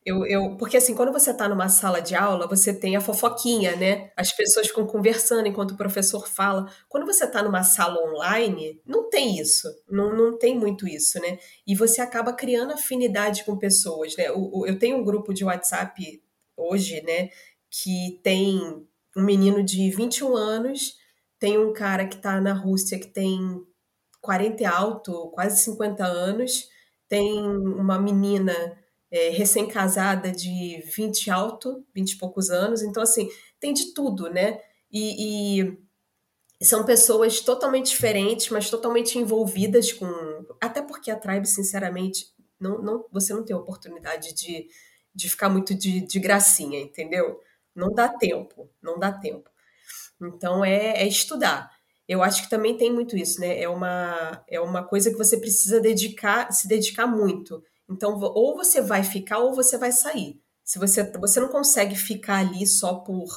eu, eu, porque assim, quando você tá numa sala de aula, você tem a fofoquinha, né, as pessoas ficam conversando enquanto o professor fala, quando você tá numa sala online, não tem isso, não, não tem muito isso, né, e você acaba criando afinidade com pessoas, né, eu, eu tenho um grupo de WhatsApp hoje, né, que tem um menino de vinte e um anos, tem um cara que tá na Rússia que tem quarenta e alto, quase cinquenta anos, tem uma menina... é, recém-casada de vinte alto, vinte e poucos anos, então assim, tem de tudo, né? E, e são pessoas totalmente diferentes, mas totalmente envolvidas com... Até porque a Tribe, sinceramente, não, não, você não tem oportunidade de, de ficar muito de, de gracinha, entendeu? Não dá tempo, não dá tempo. Então é, é estudar. Eu acho que também tem muito isso, né? É uma, é uma coisa que você precisa dedicar, se dedicar muito. Então, ou você vai ficar ou você vai sair. Se você, você não consegue ficar ali só por...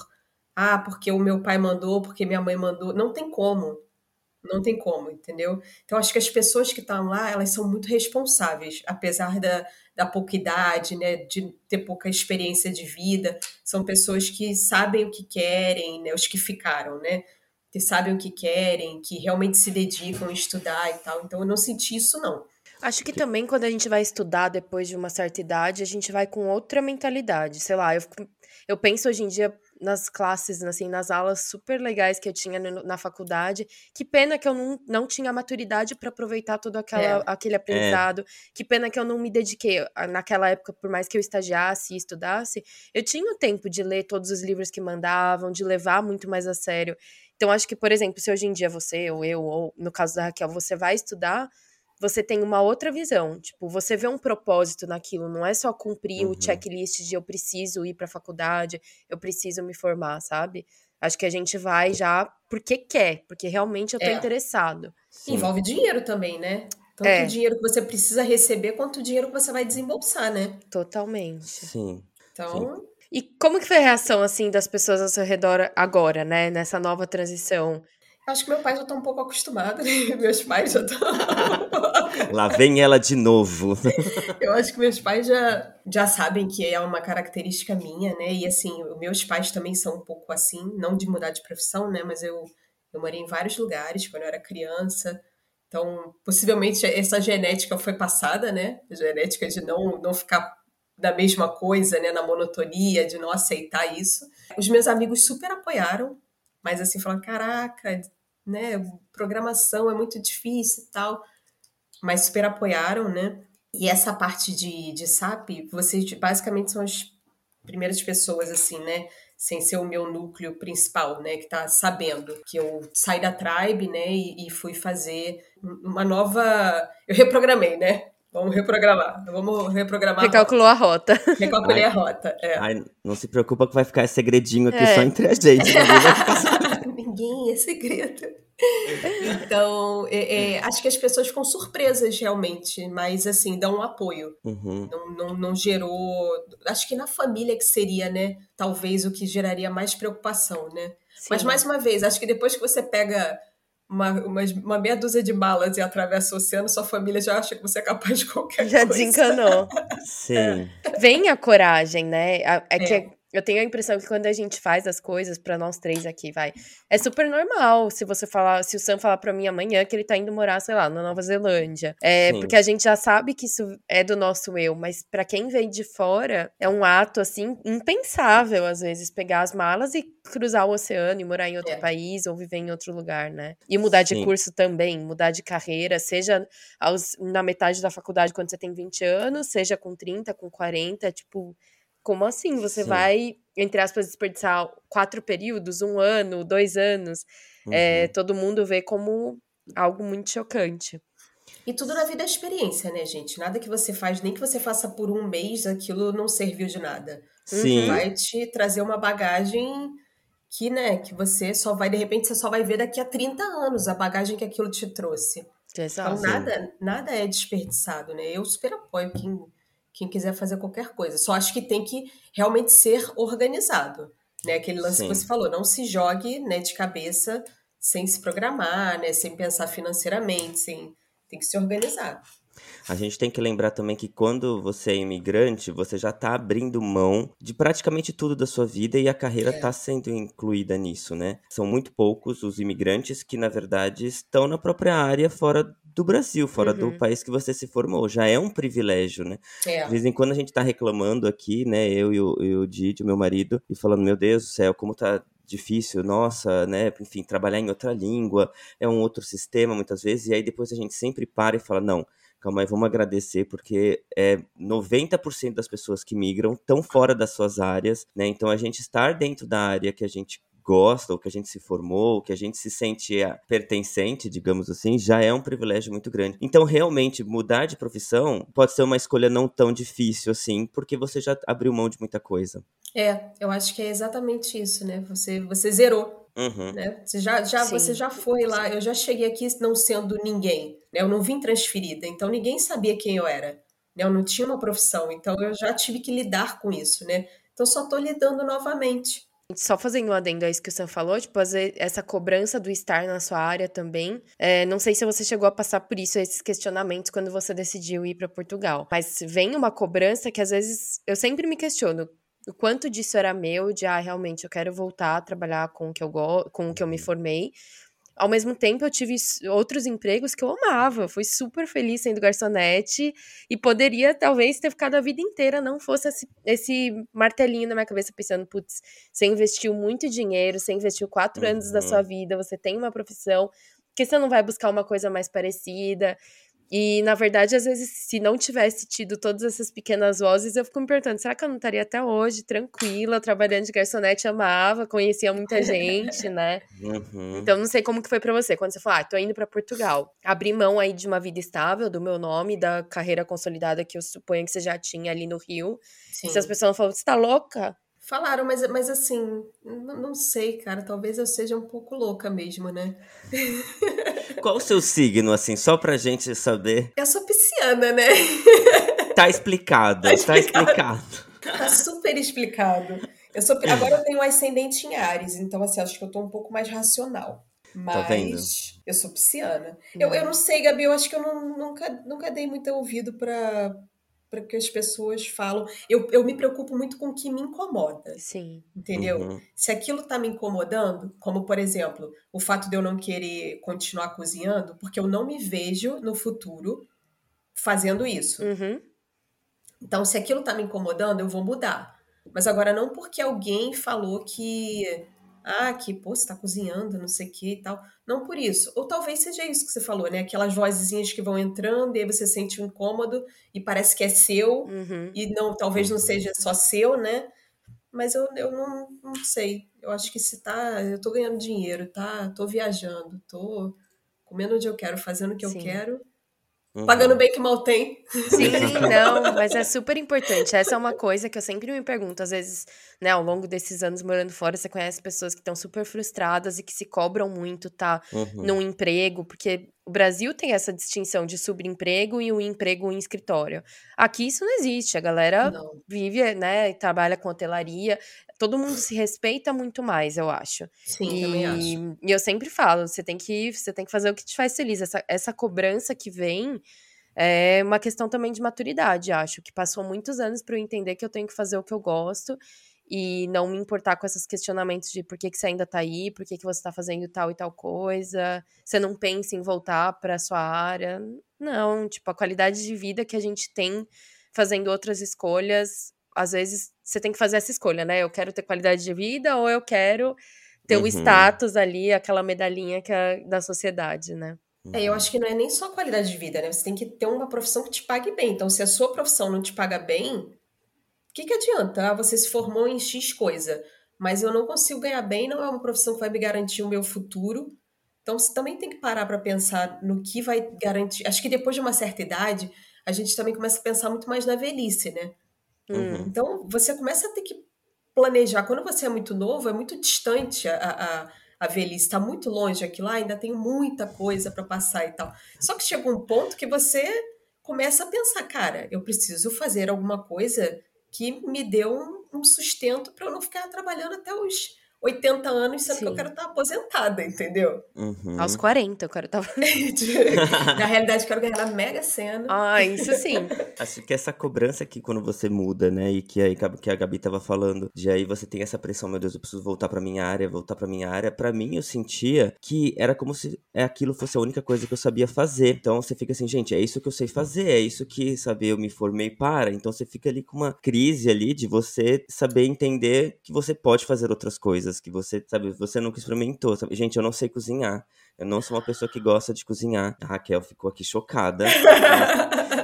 Ah, porque o meu pai mandou, porque minha mãe mandou. Não tem como. Não tem como, entendeu? Então, acho que as pessoas que estão lá, elas são muito responsáveis, apesar da, da pouca idade, né? De ter pouca experiência de vida. São pessoas que sabem o que querem, né? Os que ficaram, né? Que sabem o que querem, que realmente se dedicam a estudar e tal. Então, eu não senti isso, não. Acho que também, quando a gente vai estudar depois de uma certa idade, a gente vai com outra mentalidade. Sei lá, eu, eu penso hoje em dia nas classes, assim, nas aulas super legais que eu tinha no, na faculdade. Que pena que eu não, não tinha maturidade para aproveitar todo aquela, é. aquele aprendizado. É. Que pena que eu não me dediquei. Naquela época, por mais que eu estagiasse e estudasse, eu tinha o tempo de ler todos os livros que mandavam, de levar muito mais a sério. Então, acho que, por exemplo, se hoje em dia você, ou eu, ou no caso da Raquel, você vai estudar, você tem uma outra visão. Tipo, você vê um propósito naquilo, não é só cumprir uhum. o checklist de eu preciso ir pra faculdade, eu preciso me formar, sabe? Acho que a gente vai já porque quer, porque realmente eu tô é. interessado. Sim. Envolve dinheiro também, né? Tanto é. o dinheiro que você precisa receber, quanto o dinheiro que você vai desembolsar, né? Totalmente. Sim. Então... Sim. E como que foi a reação, assim, das pessoas ao seu redor agora, né? Nessa nova transição? Acho que meu pai já tá um pouco acostumado, né? Meus pais já estão... Lá vem ela de novo. Eu acho que meus pais já, já sabem que é uma característica minha, né? E, assim, meus pais também são um pouco assim, não de mudar de profissão, né? Mas eu, eu morei em vários lugares quando eu era criança. Então, possivelmente, essa genética foi passada, né? A genética de não, não ficar... da mesma coisa, né, na monotonia, de não aceitar isso. Os meus amigos super apoiaram, mas assim, falaram, caraca, né, programação é muito difícil e tal, mas super apoiaram, né, e essa parte de, de S A P, vocês basicamente são as primeiras pessoas, assim, né, sem ser o meu núcleo principal, né, que tá sabendo que eu saí da Tribe, né, e, e fui fazer uma nova... Eu reprogramei, né, Vamos reprogramar, vamos reprogramar. Recalculou a rota. A rota. Recalculei ai, a rota, é. Ai, não se preocupa que vai ficar segredinho aqui é. só entre a gente. Ninguém é segredo. Então, é, é, acho que as pessoas ficam surpresas realmente, mas assim, dão um apoio. Uhum. Não, não, não gerou... Acho que na família que seria, né? Talvez o que geraria mais preocupação, né? Sim. Mas mais uma vez, acho que depois que você pega... Uma, uma, uma meia dúzia de malas e atravessa o oceano, sua família já acha que você é capaz de qualquer já coisa. Já desencanou. Sim. Vem a coragem, né? É, é que é. eu tenho a impressão que quando a gente faz as coisas, pra nós três aqui, vai, é super normal se você falar, se o Sam falar pra mim amanhã que ele tá indo morar, sei lá, na Nova Zelândia. É, Sim. porque a gente já sabe que isso é do nosso eu, mas pra quem vem de fora, é um ato, assim, impensável, às vezes, pegar as malas e cruzar o oceano e morar em outro é. país ou viver em outro lugar, né? E mudar Sim. de curso também, mudar de carreira, seja aos, na metade da faculdade quando você tem vinte anos, seja com trinta, com quarenta, tipo, como assim? Você Sim. vai, entre aspas, desperdiçar quatro períodos, um ano, dois anos. Uhum. É, todo mundo vê como algo muito chocante. E tudo na vida é experiência, né, gente? Nada que você faz, nem que você faça por um mês, aquilo não serviu de nada. Sim. Vai te trazer uma bagagem... Que, né, que você só vai, de repente, você só vai ver daqui a trinta anos a bagagem que aquilo te trouxe. Exato. Então, nada, nada é desperdiçado, né? Eu super apoio quem, quem quiser fazer qualquer coisa. Só acho que tem que realmente ser organizado, né? Aquele lance Sim. que você falou, não se jogue, né, de cabeça sem se programar, né, sem pensar financeiramente, sem... tem que se organizar. A gente tem que lembrar também que quando você é imigrante, você já tá abrindo mão de praticamente tudo da sua vida e a carreira é. tá sendo incluída nisso, né? São muito poucos os imigrantes que, na verdade, estão na própria área fora do Brasil, fora uhum. do país que você se formou. Já é um privilégio, né? É. De vez em quando a gente tá reclamando aqui, né? Eu e o, eu, o Didi, meu marido, e falando, meu Deus do céu, como tá... difícil, nossa, né, enfim, trabalhar em outra língua, é um outro sistema muitas vezes, e aí depois a gente sempre para e fala, não, calma aí, vamos agradecer, porque é, noventa por cento das pessoas que migram estão fora das suas áreas, né? Então, a gente estar dentro da área que a gente gosta, ou que a gente se formou, ou que a gente se sente pertencente, digamos assim, já é um privilégio muito grande. Então, realmente, mudar de profissão pode ser uma escolha não tão difícil assim, porque você já abriu mão de muita coisa. É, eu acho que é exatamente isso, né? Você, você zerou. Uhum. Né? Você, já, já, você já foi lá, eu já cheguei aqui não sendo ninguém, né? Eu não vim transferida, então ninguém sabia quem eu era, né? Eu não tinha uma profissão, então eu já tive que lidar com isso, né? Então só estou lidando novamente. Só fazendo um adendo a isso que o Sam falou, tipo, essa cobrança do estar na sua área também, é, não sei se você chegou a passar por isso, esses questionamentos quando você decidiu ir para Portugal, mas vem uma cobrança que às vezes eu sempre me questiono, o quanto disso era meu, de, ah, realmente, eu quero voltar a trabalhar com o que eu go- com o que eu me formei. Ao mesmo tempo, eu tive outros empregos que eu amava. Eu fui super feliz sendo garçonete e poderia, talvez, ter ficado a vida inteira, não fosse esse, esse martelinho na minha cabeça, pensando, putz, você investiu muito dinheiro, você investiu quatro uhum. anos da sua vida, você tem uma profissão, porque você não vai buscar uma coisa mais parecida. E, na verdade, às vezes, se não tivesse tido todas essas pequenas vozes, eu fico me perguntando, será que eu não estaria até hoje tranquila, trabalhando de garçonete, amava, conhecia muita gente, né? Uhum. Então, não sei como que foi pra você, quando você falou, ah, tô indo pra Portugal. Abri mão aí de uma vida estável, do meu nome, da carreira consolidada que eu suponho que você já tinha ali no Rio. Sim. Se as pessoas falam, você tá louca? Falaram, mas, mas assim, não sei, cara, talvez eu seja um pouco louca mesmo, né? Qual o seu signo, assim, só pra gente saber? Eu sou pisciana, né? Tá explicado, tá explicado. Tá explicado. Tá super explicado. Eu sou, agora eu tenho um ascendente em Áries, então assim, acho que eu tô um pouco mais racional. Mas tá vendo? Eu sou pisciana. Eu, eu não sei, Gabi, eu acho que eu não, nunca, nunca dei muito ouvido pra... para que as pessoas falam. Eu, eu me preocupo muito com o que me incomoda. Sim. Entendeu? Uhum. Se aquilo tá me incomodando, como, por exemplo, o fato de eu não querer continuar cozinhando, porque eu não me vejo no futuro fazendo isso. Uhum. Então, se aquilo tá me incomodando, eu vou mudar. Mas agora não porque alguém falou que... Ah, que, pô, você tá cozinhando, não sei o que e tal. Não por isso. Ou talvez seja isso que você falou, né? Aquelas vozinhas que vão entrando e aí você sente um incômodo e parece que é seu. Uhum. E não, talvez não seja só seu, né? Mas eu, eu não, não sei. Eu acho que se tá... Eu tô ganhando dinheiro, tá? Tô viajando, tô comendo onde eu quero, fazendo o que Sim. eu quero. Pagando bem que mal tem. Sim, não, mas é super importante. Essa é uma coisa que eu sempre me pergunto. Às vezes, né, ao longo desses anos morando fora, você conhece pessoas que estão super frustradas e que se cobram muito, tá? Uhum. Num emprego, porque o Brasil tem essa distinção de subemprego e o emprego em escritório. Aqui isso não existe. A galera não. vive, né, trabalha com hotelaria. Todo mundo se respeita muito mais, eu acho. Sim, e, também acho. E eu sempre falo, você tem que, você tem que fazer o que te faz feliz. Essa, essa cobrança que vem é uma questão também de maturidade, acho. Que passou muitos anos para eu entender que eu tenho que fazer o que eu gosto e não me importar com esses questionamentos de por que, que você ainda tá aí, por que, que você tá fazendo tal e tal coisa, você não pensa em voltar pra sua área. Não, tipo, a qualidade de vida que a gente tem fazendo outras escolhas, às vezes você tem que fazer essa escolha, né? Eu quero ter qualidade de vida ou eu quero ter uhum. o status ali, aquela medalhinha que é da sociedade, né? É, eu acho que não é nem só qualidade de vida, né? Você tem que ter uma profissão que te pague bem. Então, se a sua profissão não te paga bem, o que, que adianta? Ah, você se formou em X coisa, mas eu não consigo ganhar bem, não é uma profissão que vai me garantir o meu futuro. Então, você também tem que parar para pensar no que vai garantir. Acho que depois de uma certa idade, a gente também começa a pensar muito mais na velhice, né? Uhum. Então, você começa a ter que planejar. Quando você é muito novo, é muito distante a, a, a velhice. Está muito longe aquilo. Ah, ainda tem muita coisa para passar e tal. Só que chega um ponto que você começa a pensar, cara, eu preciso fazer alguma coisa que me dê um, um sustento para eu não ficar trabalhando até os oitenta anos, sendo Sim. que eu quero estar aposentada, entendeu? Uhum. Aos quarenta eu quero estar... Na realidade, eu quero ganhar na Mega Sena. Ah, isso sim. Acho que essa cobrança aqui, quando você muda, né, e que, aí, que a Gabi tava falando, de aí você tem essa pressão, meu Deus, eu preciso voltar pra minha área, voltar pra minha área. Pra mim, eu sentia que era como se aquilo fosse a única coisa que eu sabia fazer. Então, você fica assim, gente, é isso que eu sei fazer, é isso que, sabe, eu me formei para. Então, você fica ali com uma crise ali de você saber entender que você pode fazer outras coisas. Que você, sabe, você nunca experimentou, sabe? Gente, eu não sei cozinhar, eu não sou uma pessoa que gosta de cozinhar. A Raquel ficou aqui chocada.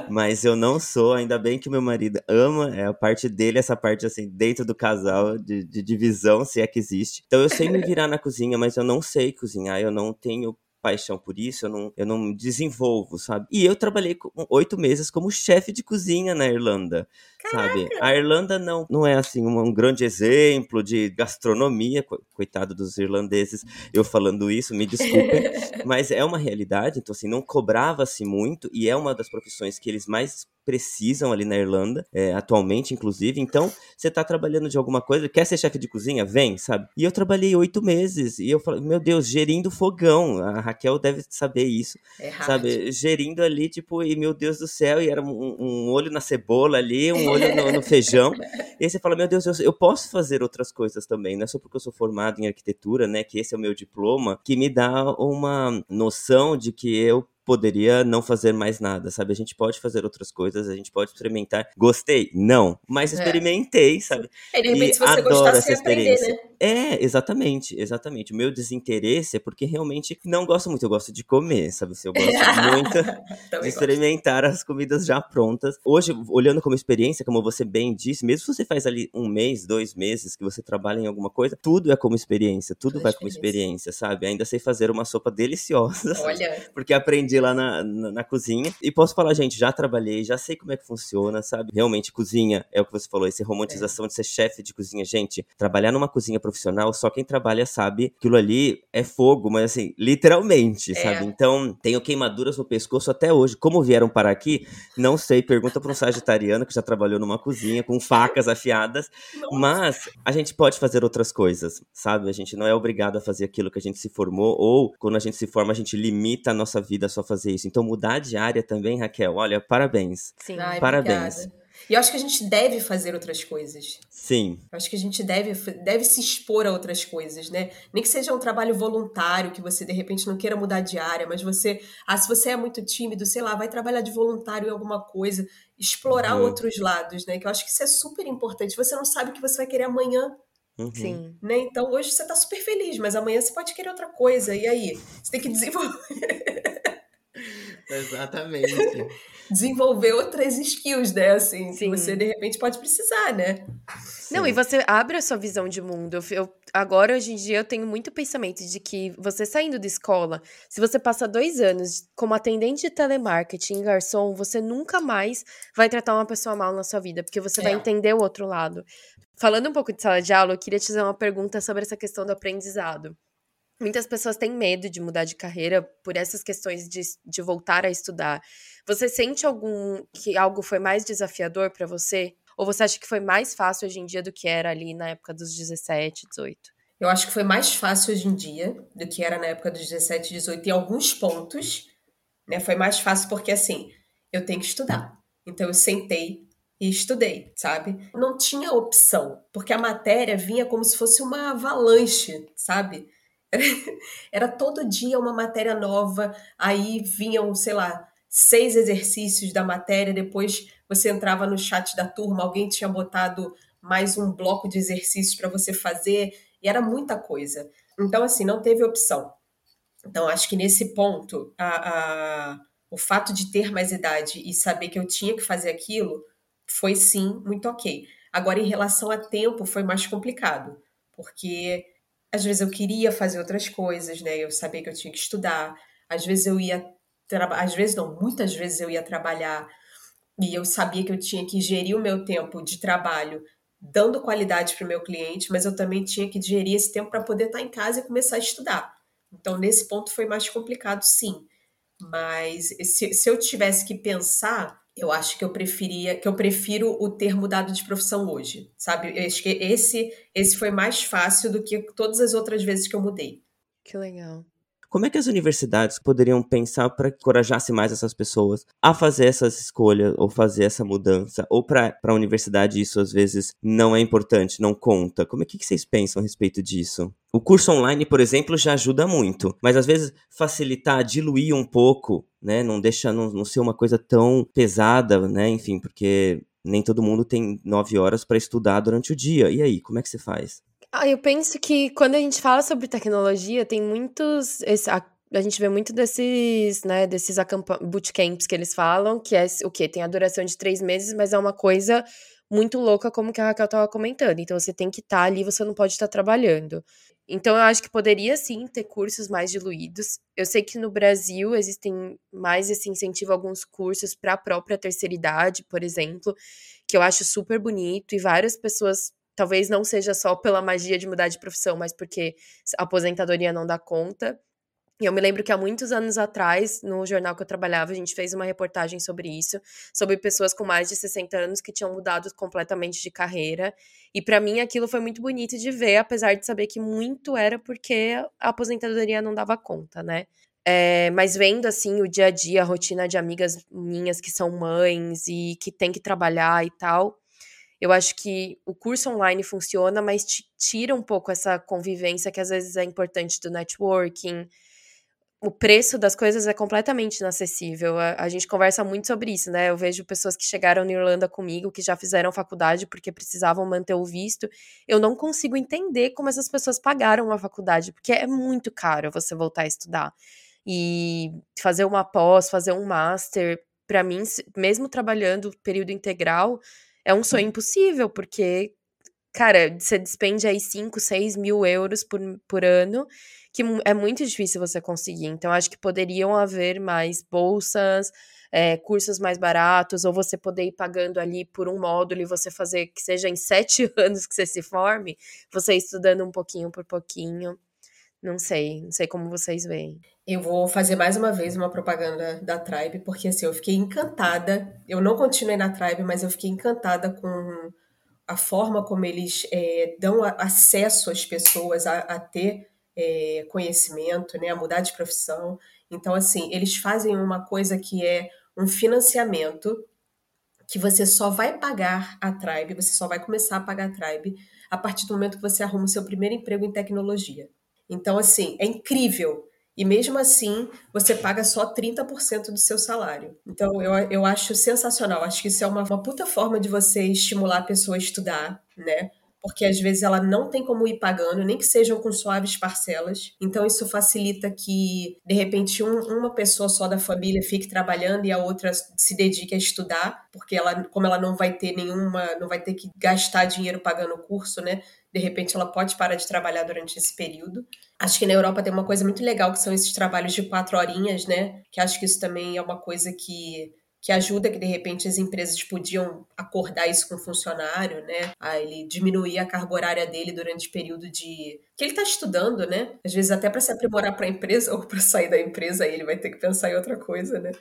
Mas eu não sou, ainda bem que meu marido ama, é a parte dele, essa parte assim, dentro do casal, de, de divisão, se é que existe. Então eu sei me virar na cozinha, mas eu não sei cozinhar, eu não tenho paixão por isso, eu não, eu não desenvolvo, sabe? E eu trabalhei com, oito meses como chefe de cozinha na Irlanda, caraca, sabe? A Irlanda não, não é, assim, um, um grande exemplo de gastronomia, co- coitado dos irlandeses, eu falando isso, me desculpem, mas é uma realidade, então, assim, não cobrava-se muito, e é uma das profissões que eles mais precisam ali na Irlanda, é, atualmente, inclusive. Então, você tá trabalhando de alguma coisa, quer ser chefe de cozinha? Vem, sabe? E eu trabalhei oito meses, e eu falei, meu Deus, gerindo fogão, a Raquel deve saber isso, é sabe? Gerindo ali, tipo, e meu Deus do céu, e era um, um olho na cebola ali, um olho no, no feijão, e aí você fala, meu Deus, eu, eu posso fazer outras coisas também, não é só porque eu sou formado em arquitetura, né, que esse é o meu diploma, que me dá uma noção de que eu poderia não fazer mais nada, sabe? A gente pode fazer outras coisas, a gente pode experimentar. Gostei? Não. Mas experimentei, é. sabe? É, de repente, e se você gostasse, essa experiência. Aprender, né? É, exatamente, exatamente. O meu desinteresse é porque realmente não gosto muito, eu gosto de comer, sabe? Eu gosto muito de experimentar gosto. As comidas já prontas. Hoje, olhando como experiência, como você bem disse, mesmo se você faz ali um mês, dois meses, que você trabalha em alguma coisa, tudo é como experiência, tudo, tudo vai como experiência, sabe? Ainda sei fazer uma sopa deliciosa, olha, porque aprendi lá na, na, na cozinha, e posso falar, gente, já trabalhei, já sei como é que funciona, sabe? Realmente, cozinha, é o que você falou, essa romantização é. de ser chefe de cozinha, gente, trabalhar numa cozinha profissional, só quem trabalha sabe, aquilo ali é fogo, mas assim, literalmente, é. sabe? Então, tenho queimaduras no pescoço até hoje, como vieram parar aqui, não sei, pergunta para um sagitariano que já trabalhou numa cozinha com facas afiadas, nossa, mas a gente pode fazer outras coisas, sabe? A gente não é obrigado a fazer aquilo que a gente se formou, ou quando a gente se forma, a gente limita a nossa vida só fazer isso. Então, mudar de área também, Raquel, olha, parabéns. Sim. Ai, parabéns. Obrigada. E eu acho que a gente deve fazer outras coisas. Sim. Eu acho que a gente deve, deve se expor a outras coisas, né? Nem que seja um trabalho voluntário, que você, de repente, não queira mudar de área, mas você... Ah, se você é muito tímido, sei lá, vai trabalhar de voluntário em alguma coisa, explorar uhum. outros lados, né? Que eu acho que isso é super importante. Você não sabe o que você vai querer amanhã. Uhum. Sim. Né? Então, hoje você tá super feliz, mas amanhã você pode querer outra coisa. E aí? Você tem que desenvolver... Exatamente. Desenvolver outras skills, né? Assim, sim, que você de repente pode precisar, né? Não, sim, e você abre a sua visão de mundo. Eu, eu, agora, hoje em dia, eu tenho muito pensamento de que você saindo da escola, se você passa dois anos como atendente de telemarketing, garçom, você nunca mais vai tratar uma pessoa mal na sua vida, porque você é. vai entender o outro lado. Falando um pouco de sala de aula, eu queria te fazer uma pergunta sobre essa questão do aprendizado. Muitas pessoas têm medo de mudar de carreira por essas questões de, de voltar a estudar. Você sente algum que algo foi mais desafiador para você? Ou você acha que foi mais fácil hoje em dia do que era ali na época dos dezessete, dezoito? Eu acho que foi mais fácil hoje em dia do que era na época dos dezessete, dezoito. Em alguns pontos, né, foi mais fácil porque, assim, eu tenho que estudar. Então, eu sentei e estudei, sabe? Não tinha opção, porque a matéria vinha como se fosse uma avalanche, sabe? Era todo dia uma matéria nova, aí vinham, sei lá, seis exercícios da matéria, depois você entrava no chat da turma, alguém tinha botado mais um bloco de exercícios para você fazer, e era muita coisa. Então, assim, não teve opção. Então, acho que nesse ponto, a, a, o fato de ter mais idade e saber que eu tinha que fazer aquilo, foi sim, muito ok. Agora, em relação a tempo, foi mais complicado, porque... Às vezes eu queria fazer outras coisas, né? Eu sabia que eu tinha que estudar. Às vezes eu ia... Tra... Às vezes não, muitas vezes eu ia trabalhar. E eu sabia que eu tinha que gerir o meu tempo de trabalho, dando qualidade para o meu cliente, mas eu também tinha que gerir esse tempo para poder estar em casa e começar a estudar. Então, nesse ponto foi mais complicado, sim. Mas se, se eu tivesse que pensar, eu acho que eu preferia, que eu prefiro o ter mudado de profissão hoje, sabe? Eu acho que esse, esse foi mais fácil do que todas as outras vezes que eu mudei. Que legal. Como é que as universidades poderiam pensar para encorajar mais essas pessoas a fazer essas escolhas ou fazer essa mudança? Ou para a universidade isso, às vezes, não é importante, não conta? Como é que vocês pensam a respeito disso? O curso online, por exemplo, já ajuda muito, mas às vezes facilitar, diluir um pouco, né? Não deixa, não, não ser uma coisa tão pesada, né? Enfim, porque nem todo mundo tem nove horas para estudar durante o dia. E aí, como é que você faz? Ah, eu penso que quando a gente fala sobre tecnologia, tem muitos... Esse, a, a gente vê muito desses, né, desses acamp- bootcamps que eles falam, que é o quê? Tem a duração de três meses, mas é uma coisa muito louca, como que a Raquel estava comentando. Então, você tem que estar tá ali, você não pode estar tá trabalhando. Então, eu acho que poderia, sim, ter cursos mais diluídos. Eu sei que no Brasil existem mais esse incentivo a alguns cursos para a própria terceira idade, por exemplo, que eu acho super bonito, e várias pessoas, talvez não seja só pela magia de mudar de profissão, mas porque a aposentadoria não dá conta. E eu me lembro que há muitos anos atrás, no jornal que eu trabalhava, a gente fez uma reportagem sobre isso, sobre pessoas com mais de sessenta anos que tinham mudado completamente de carreira. E para mim aquilo foi muito bonito de ver, apesar de saber que muito era porque a aposentadoria não dava conta, né? É, mas vendo, assim, o dia a dia, a rotina de amigas minhas que são mães e que tem que trabalhar e tal, eu acho que o curso online funciona, mas te tira um pouco essa convivência que às vezes é importante do networking. O preço das coisas é completamente inacessível. A, a gente conversa muito sobre isso, né? Eu vejo pessoas que chegaram na Irlanda comigo, que já fizeram faculdade porque precisavam manter o visto. Eu não consigo entender como essas pessoas pagaram uma faculdade, porque é muito caro você voltar a estudar. E fazer uma pós, fazer um master, para mim, mesmo trabalhando período integral, é um sonho impossível, porque, cara, você despende aí cinco, seis mil euros por, por ano, que é muito difícil você conseguir. Então, acho que poderiam haver mais bolsas, é, cursos mais baratos, ou você poder ir pagando ali por um módulo e você fazer que seja em sete anos que você se forme, você estudando um pouquinho por pouquinho. Não sei, não sei como vocês veem. Eu vou fazer mais uma vez uma propaganda da Tribe, porque assim, eu fiquei encantada, eu não continuei na Tribe, mas eu fiquei encantada com a forma como eles é, dão acesso às pessoas a, a ter É, conhecimento, né, a mudar de profissão. Então, assim, eles fazem uma coisa que é um financiamento que você só vai pagar a Tribe, você só vai começar a pagar a Tribe a partir do momento que você arruma o seu primeiro emprego em tecnologia. Então, assim, é incrível. E mesmo assim, você paga só trinta por cento do seu salário. Então, eu, eu acho sensacional. Acho que isso é uma, uma puta forma de você estimular a pessoa a estudar, né? Porque às vezes ela não tem como ir pagando, nem que sejam com suaves parcelas. Então isso facilita que, de repente, um, uma pessoa só da família fique trabalhando e a outra se dedique a estudar, porque ela, como ela não vai ter nenhuma, não vai ter que gastar dinheiro pagando o curso, né? De repente ela pode parar de trabalhar durante esse período. Acho que na Europa tem uma coisa muito legal, que são esses trabalhos de quatro horinhas, né? Que acho que isso também é uma coisa que... que ajuda, que de repente as empresas podiam acordar isso com o funcionário, né? A ele diminuir a carga horária dele durante o período de... que ele está estudando, né? Às vezes até para se aprimorar para a empresa ou para sair da empresa, aí ele vai ter que pensar em outra coisa, né?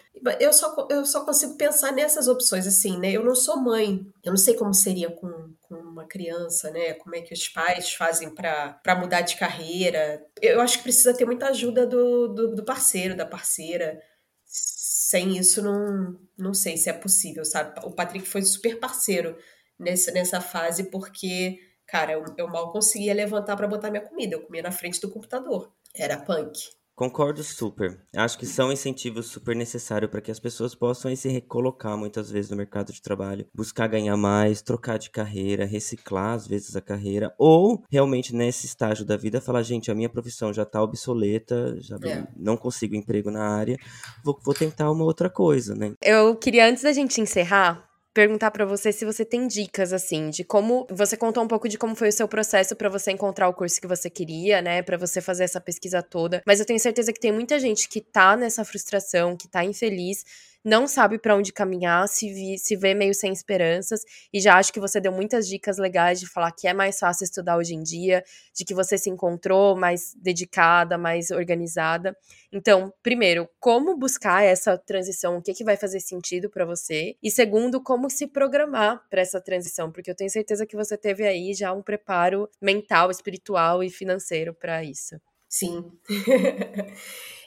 Eu só, eu só consigo pensar nessas opções, assim, né? Eu não sou mãe, eu não sei como seria com, com uma criança, né? Como é que os pais fazem para mudar de carreira. Eu acho que precisa ter muita ajuda do, do, do parceiro, da parceira. Sem isso, não, não sei se é possível, sabe? O Patrick foi super parceiro nessa, nessa fase, porque, cara, eu, eu mal conseguia levantar para botar minha comida. Eu comia na frente do computador. Era punk. Concordo super. Acho que são incentivos super necessários para que as pessoas possam se recolocar muitas vezes no mercado de trabalho, buscar ganhar mais, trocar de carreira, reciclar às vezes a carreira, ou realmente nesse estágio da vida falar, gente, a minha profissão já tá obsoleta, já é. não consigo emprego na área, vou, vou tentar uma outra coisa, né? Eu queria, antes da gente encerrar, perguntar para você se você tem dicas, assim, de como... Você contou um pouco de como foi o seu processo para você encontrar o curso que você queria, né? Para você fazer essa pesquisa toda. Mas eu tenho certeza que tem muita gente que tá nessa frustração, que tá infeliz, não sabe para onde caminhar, se, vi, se vê meio sem esperanças, e já acho que você deu muitas dicas legais de falar que é mais fácil estudar hoje em dia, de que você se encontrou mais dedicada, mais organizada. Então, primeiro, como buscar essa transição, o que, que vai fazer sentido para você? E segundo, como se programar para essa transição, porque eu tenho certeza que você teve aí já um preparo mental, espiritual e financeiro para isso. Sim.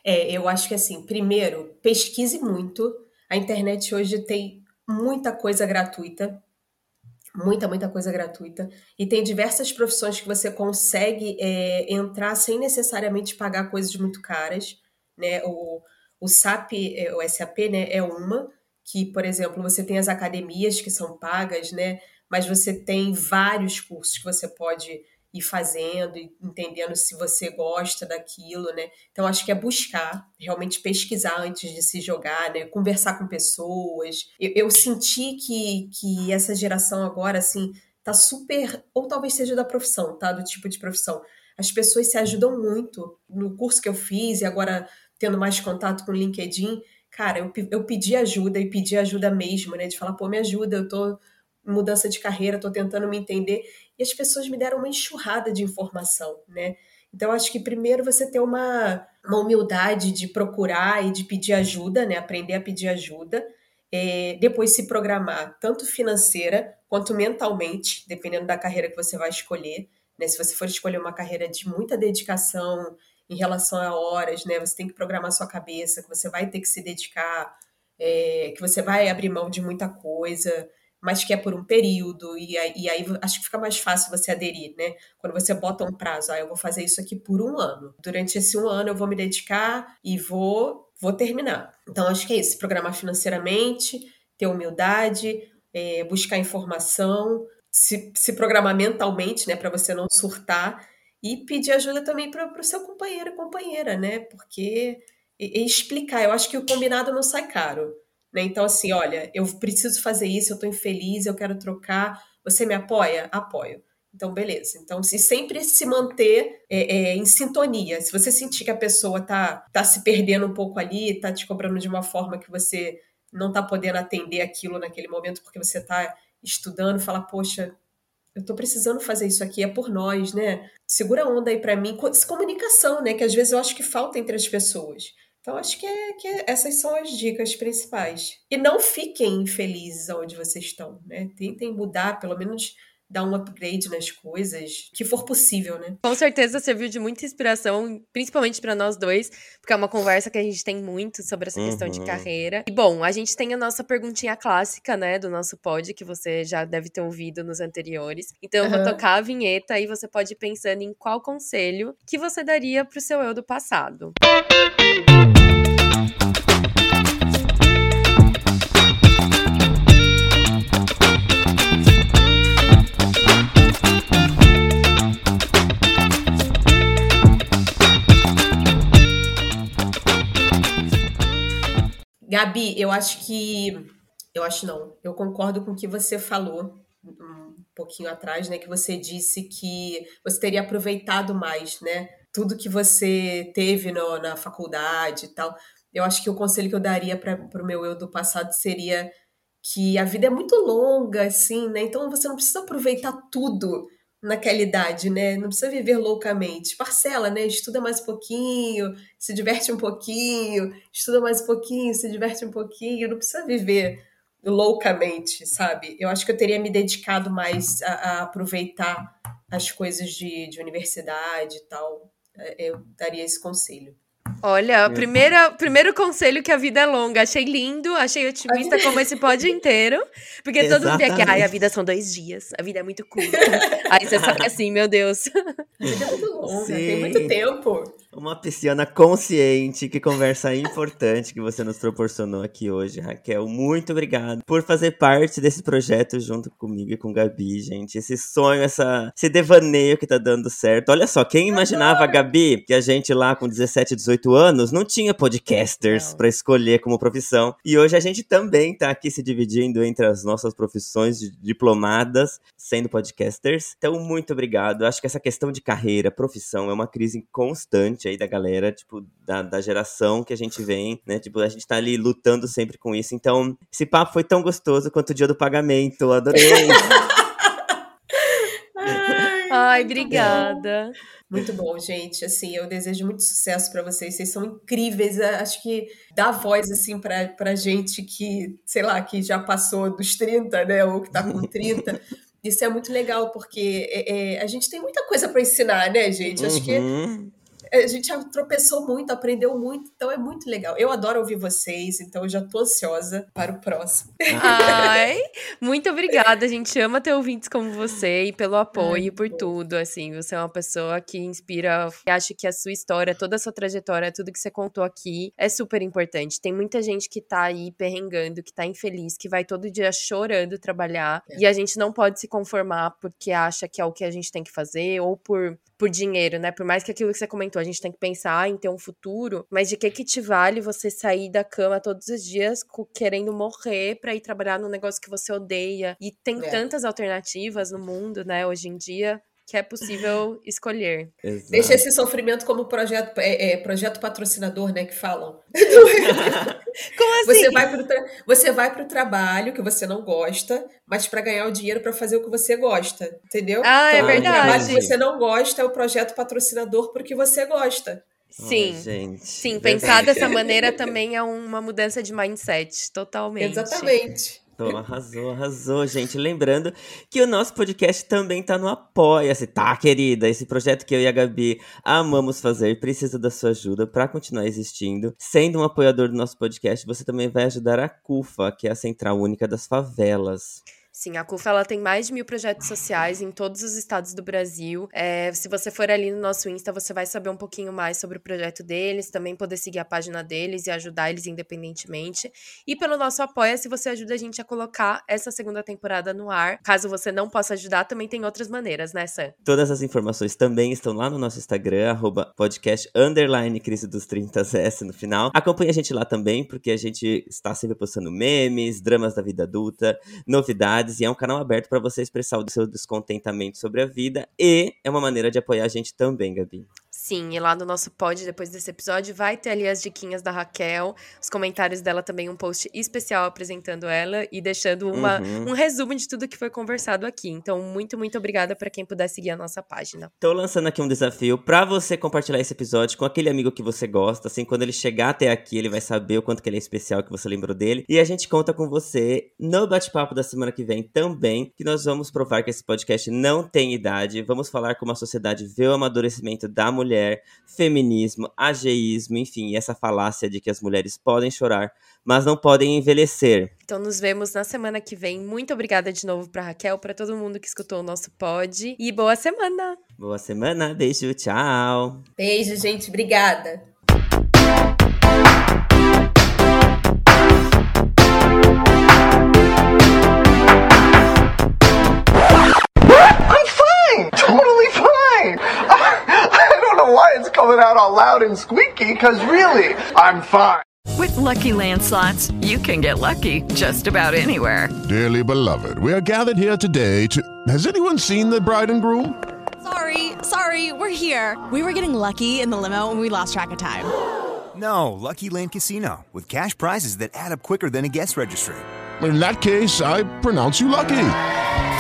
É, eu acho que, assim, primeiro, pesquise muito. A internet hoje tem muita coisa gratuita, muita, muita coisa gratuita, e tem diversas profissões que você consegue é, entrar sem necessariamente pagar coisas muito caras, né? O, o S A P, o S A P, né, é uma que, por exemplo, você tem as academias que são pagas, né? Mas você tem vários cursos que você pode ir fazendo e entendendo se você gosta daquilo, né? Então, acho que é buscar, realmente pesquisar antes de se jogar, né? Conversar com pessoas. Eu, eu senti que, que essa geração agora, assim, tá super... Ou talvez seja da profissão, tá? Do tipo de profissão. As pessoas se ajudam muito. No curso que eu fiz e agora tendo mais contato com o LinkedIn, cara, eu, eu pedi ajuda e pedi ajuda mesmo, né? De falar, pô, me ajuda, eu tô... mudança de carreira, estou tentando me entender, e as pessoas me deram uma enxurrada de informação, né? Então, acho que primeiro você ter uma, uma humildade de procurar e de pedir ajuda, né? Aprender a pedir ajuda, é, depois se programar, tanto financeira quanto mentalmente, dependendo da carreira que você vai escolher, né? Se você for escolher uma carreira de muita dedicação em relação a horas, né? Você tem que programar sua cabeça, que você vai ter que se dedicar, é, que você vai abrir mão de muita coisa, mas que é por um período, e aí, e aí acho que fica mais fácil você aderir, né? Quando você bota um prazo, ah, eu vou fazer isso aqui por um ano. Durante esse um ano eu vou me dedicar e vou, vou terminar. Então, acho que é isso, programar financeiramente, ter humildade, é, buscar informação, se, se programar mentalmente, né? Para você não surtar, e pedir ajuda também para o seu companheiro e companheira, né? Porque, e, e explicar, eu acho que o combinado não sai caro. Então, assim, olha, eu preciso fazer isso, eu estou infeliz, eu quero trocar, você me apoia? Apoio. Então, beleza. Então, se sempre se manter é, é, em sintonia. Se você sentir que a pessoa está tá se perdendo um pouco ali, está te cobrando de uma forma que você não está podendo atender aquilo naquele momento porque você está estudando, fala, poxa, eu estou precisando fazer isso aqui, é por nós, né? Segura a onda aí para mim. Comunicação, né? Que às vezes eu acho que falta entre as pessoas. Então, acho que, é, que é, essas são as dicas principais. E não fiquem infelizes onde vocês estão, né? Tentem mudar, pelo menos dar um upgrade nas coisas, que for possível, né? Com certeza serviu de muita inspiração, principalmente para nós dois, porque é uma conversa que a gente tem muito sobre essa questão uhum. de carreira. E, bom, a gente tem a nossa perguntinha clássica, né, do nosso pod, que você já deve ter ouvido nos anteriores. Então, eu uhum. vou tocar a vinheta e você pode ir pensando em qual conselho que você daria pro seu eu do passado. Gabi, eu acho que... Eu acho não. Eu concordo com o que você falou um pouquinho atrás, né? Que você disse que você teria aproveitado mais, né? Tudo que você teve no, na faculdade e tal. Eu acho que o conselho que eu daria para o meu eu do passado seria que a vida é muito longa, assim, né? Então, você não precisa aproveitar tudo naquela idade, né? Não precisa viver loucamente. Parcela, né? Estuda mais um pouquinho, se diverte um pouquinho, estuda mais um pouquinho, se diverte um pouquinho. Não precisa viver loucamente, sabe? Eu acho que eu teria me dedicado mais a, a aproveitar as coisas de, de universidade e tal. Eu daria esse conselho. Olha, primeira, primeiro conselho que a vida é longa. Achei lindo, achei otimista como esse pod inteiro. Porque exatamente. Todo mundo tem aqui, ai, a vida são dois dias, a vida é muito curta. Aí você sabe assim, meu Deus. A vida é muito longa, sim. Tem muito tempo. Uma pisciana consciente, que conversa importante que você nos proporcionou aqui hoje, Raquel. Muito obrigado por fazer parte desse projeto junto comigo e com Gabi, gente. Esse sonho, essa, esse devaneio que tá dando certo. Olha só, quem imaginava, Gabi, que a gente lá com dezessete, dezoito anos não tinha podcasters pra escolher como profissão. E hoje a gente também tá aqui se dividindo entre as nossas profissões de diplomadas, sendo podcasters. Então, muito obrigado. Acho que essa questão de carreira, profissão, é uma crise constante aí da galera, tipo, da, da geração que a gente vem, né, tipo, a gente tá ali lutando sempre com isso, então esse papo foi tão gostoso quanto o dia do pagamento, adorei! Ai, Ai muito obrigada! Bom. Muito bom, gente, assim, eu desejo muito sucesso pra vocês, vocês são incríveis, acho que dá voz, assim, pra, pra gente que, sei lá, que já passou dos trinta, né, ou que tá com trinta, isso é muito legal, porque é, é, a gente tem muita coisa pra ensinar, né, gente, acho uhum. que a gente já tropeçou muito, aprendeu muito, então é muito legal. Eu adoro ouvir vocês, então eu já tô ansiosa para o próximo. Ai, muito obrigada, a gente ama ter ouvintes como você e pelo apoio, por tudo, assim, você é uma pessoa que inspira, e acho que a sua história, toda a sua trajetória, tudo que você contou aqui é super importante. Tem muita gente que tá aí perrengando, que tá infeliz, que vai todo dia chorando trabalhar, é. E a gente não pode se conformar porque acha que é o que a gente tem que fazer, ou por, por dinheiro, né? Por mais que aquilo que você comentou, a gente tem que pensar em ter um futuro, mas de que que te vale você sair da cama todos os dias querendo morrer pra ir trabalhar num negócio que você odeia? E tem é. tantas alternativas no mundo, né, hoje em dia, que é possível escolher. Exato. Deixa esse sofrimento como projeto, é, é, projeto patrocinador, né, que falam. Como assim? Você vai, pro tra- você vai pro trabalho que você não gosta, mas para ganhar o dinheiro para fazer o que você gosta, entendeu? Ah, então, é verdade. O trabalho que você não gosta é o projeto patrocinador porque você gosta. Sim, oh, gente, sim, pensar dessa maneira também é uma mudança de mindset, totalmente. Exatamente. Então, arrasou, arrasou, gente. Lembrando que o nosso podcast também tá no Apoia-se, tá, querida? Esse projeto que eu e a Gabi amamos fazer precisa da sua ajuda para continuar existindo. Sendo um apoiador do nosso podcast, você também vai ajudar a Cufa, que é a Central Única das Favelas. Sim, a Cufa, ela tem mais de mil projetos sociais em todos os estados do Brasil. É, se você for ali no nosso Insta, você vai saber um pouquinho mais sobre o projeto deles, também poder seguir a página deles e ajudar eles independentemente. E pelo nosso Apoia-se, você ajuda a gente a colocar essa segunda temporada no ar. Caso você não possa ajudar, também tem outras maneiras, né, Sam? Todas as informações também estão lá no nosso Instagram, arroba podcast underline crise dos trinta S no final. Acompanhe a gente lá também, porque a gente está sempre postando memes, dramas da vida adulta, novidades, e é um canal aberto para você expressar o seu descontentamento sobre a vida, e é uma maneira de apoiar a gente também, Gabi. Sim, e lá no nosso pod, depois desse episódio, vai ter ali as diquinhas da Raquel, os comentários dela também, um post especial apresentando ela e deixando uma, uhum. um resumo de tudo que foi conversado aqui. Então, muito, muito obrigada para quem puder seguir a nossa página. Tô lançando aqui um desafio para você compartilhar esse episódio com aquele amigo que você gosta, assim, quando ele chegar até aqui, ele vai saber o quanto que ele é especial, que você lembrou dele. E a gente conta com você no bate-papo da semana que vem também, que nós vamos provar que esse podcast não tem idade, vamos falar como a sociedade vê o amadurecimento da mulher, feminismo, ageísmo, enfim, essa falácia de que as mulheres podem chorar, mas não podem envelhecer. Então nos vemos na semana que vem. Muito obrigada de novo pra Raquel, pra todo mundo que escutou o nosso pod, e boa semana! Boa semana, beijo, tchau! Beijo, gente, obrigada! Coming out all loud and squeaky, because really, I'm fine. With Lucky Land Slots, you can get lucky just about anywhere. Dearly beloved, we are gathered here today to... Has anyone seen the bride and groom? Sorry, sorry, we're here. We were getting lucky in the limo and we lost track of time. No, Lucky Land Casino, with cash prizes that add up quicker than a guest registry. In that case, I pronounce you lucky.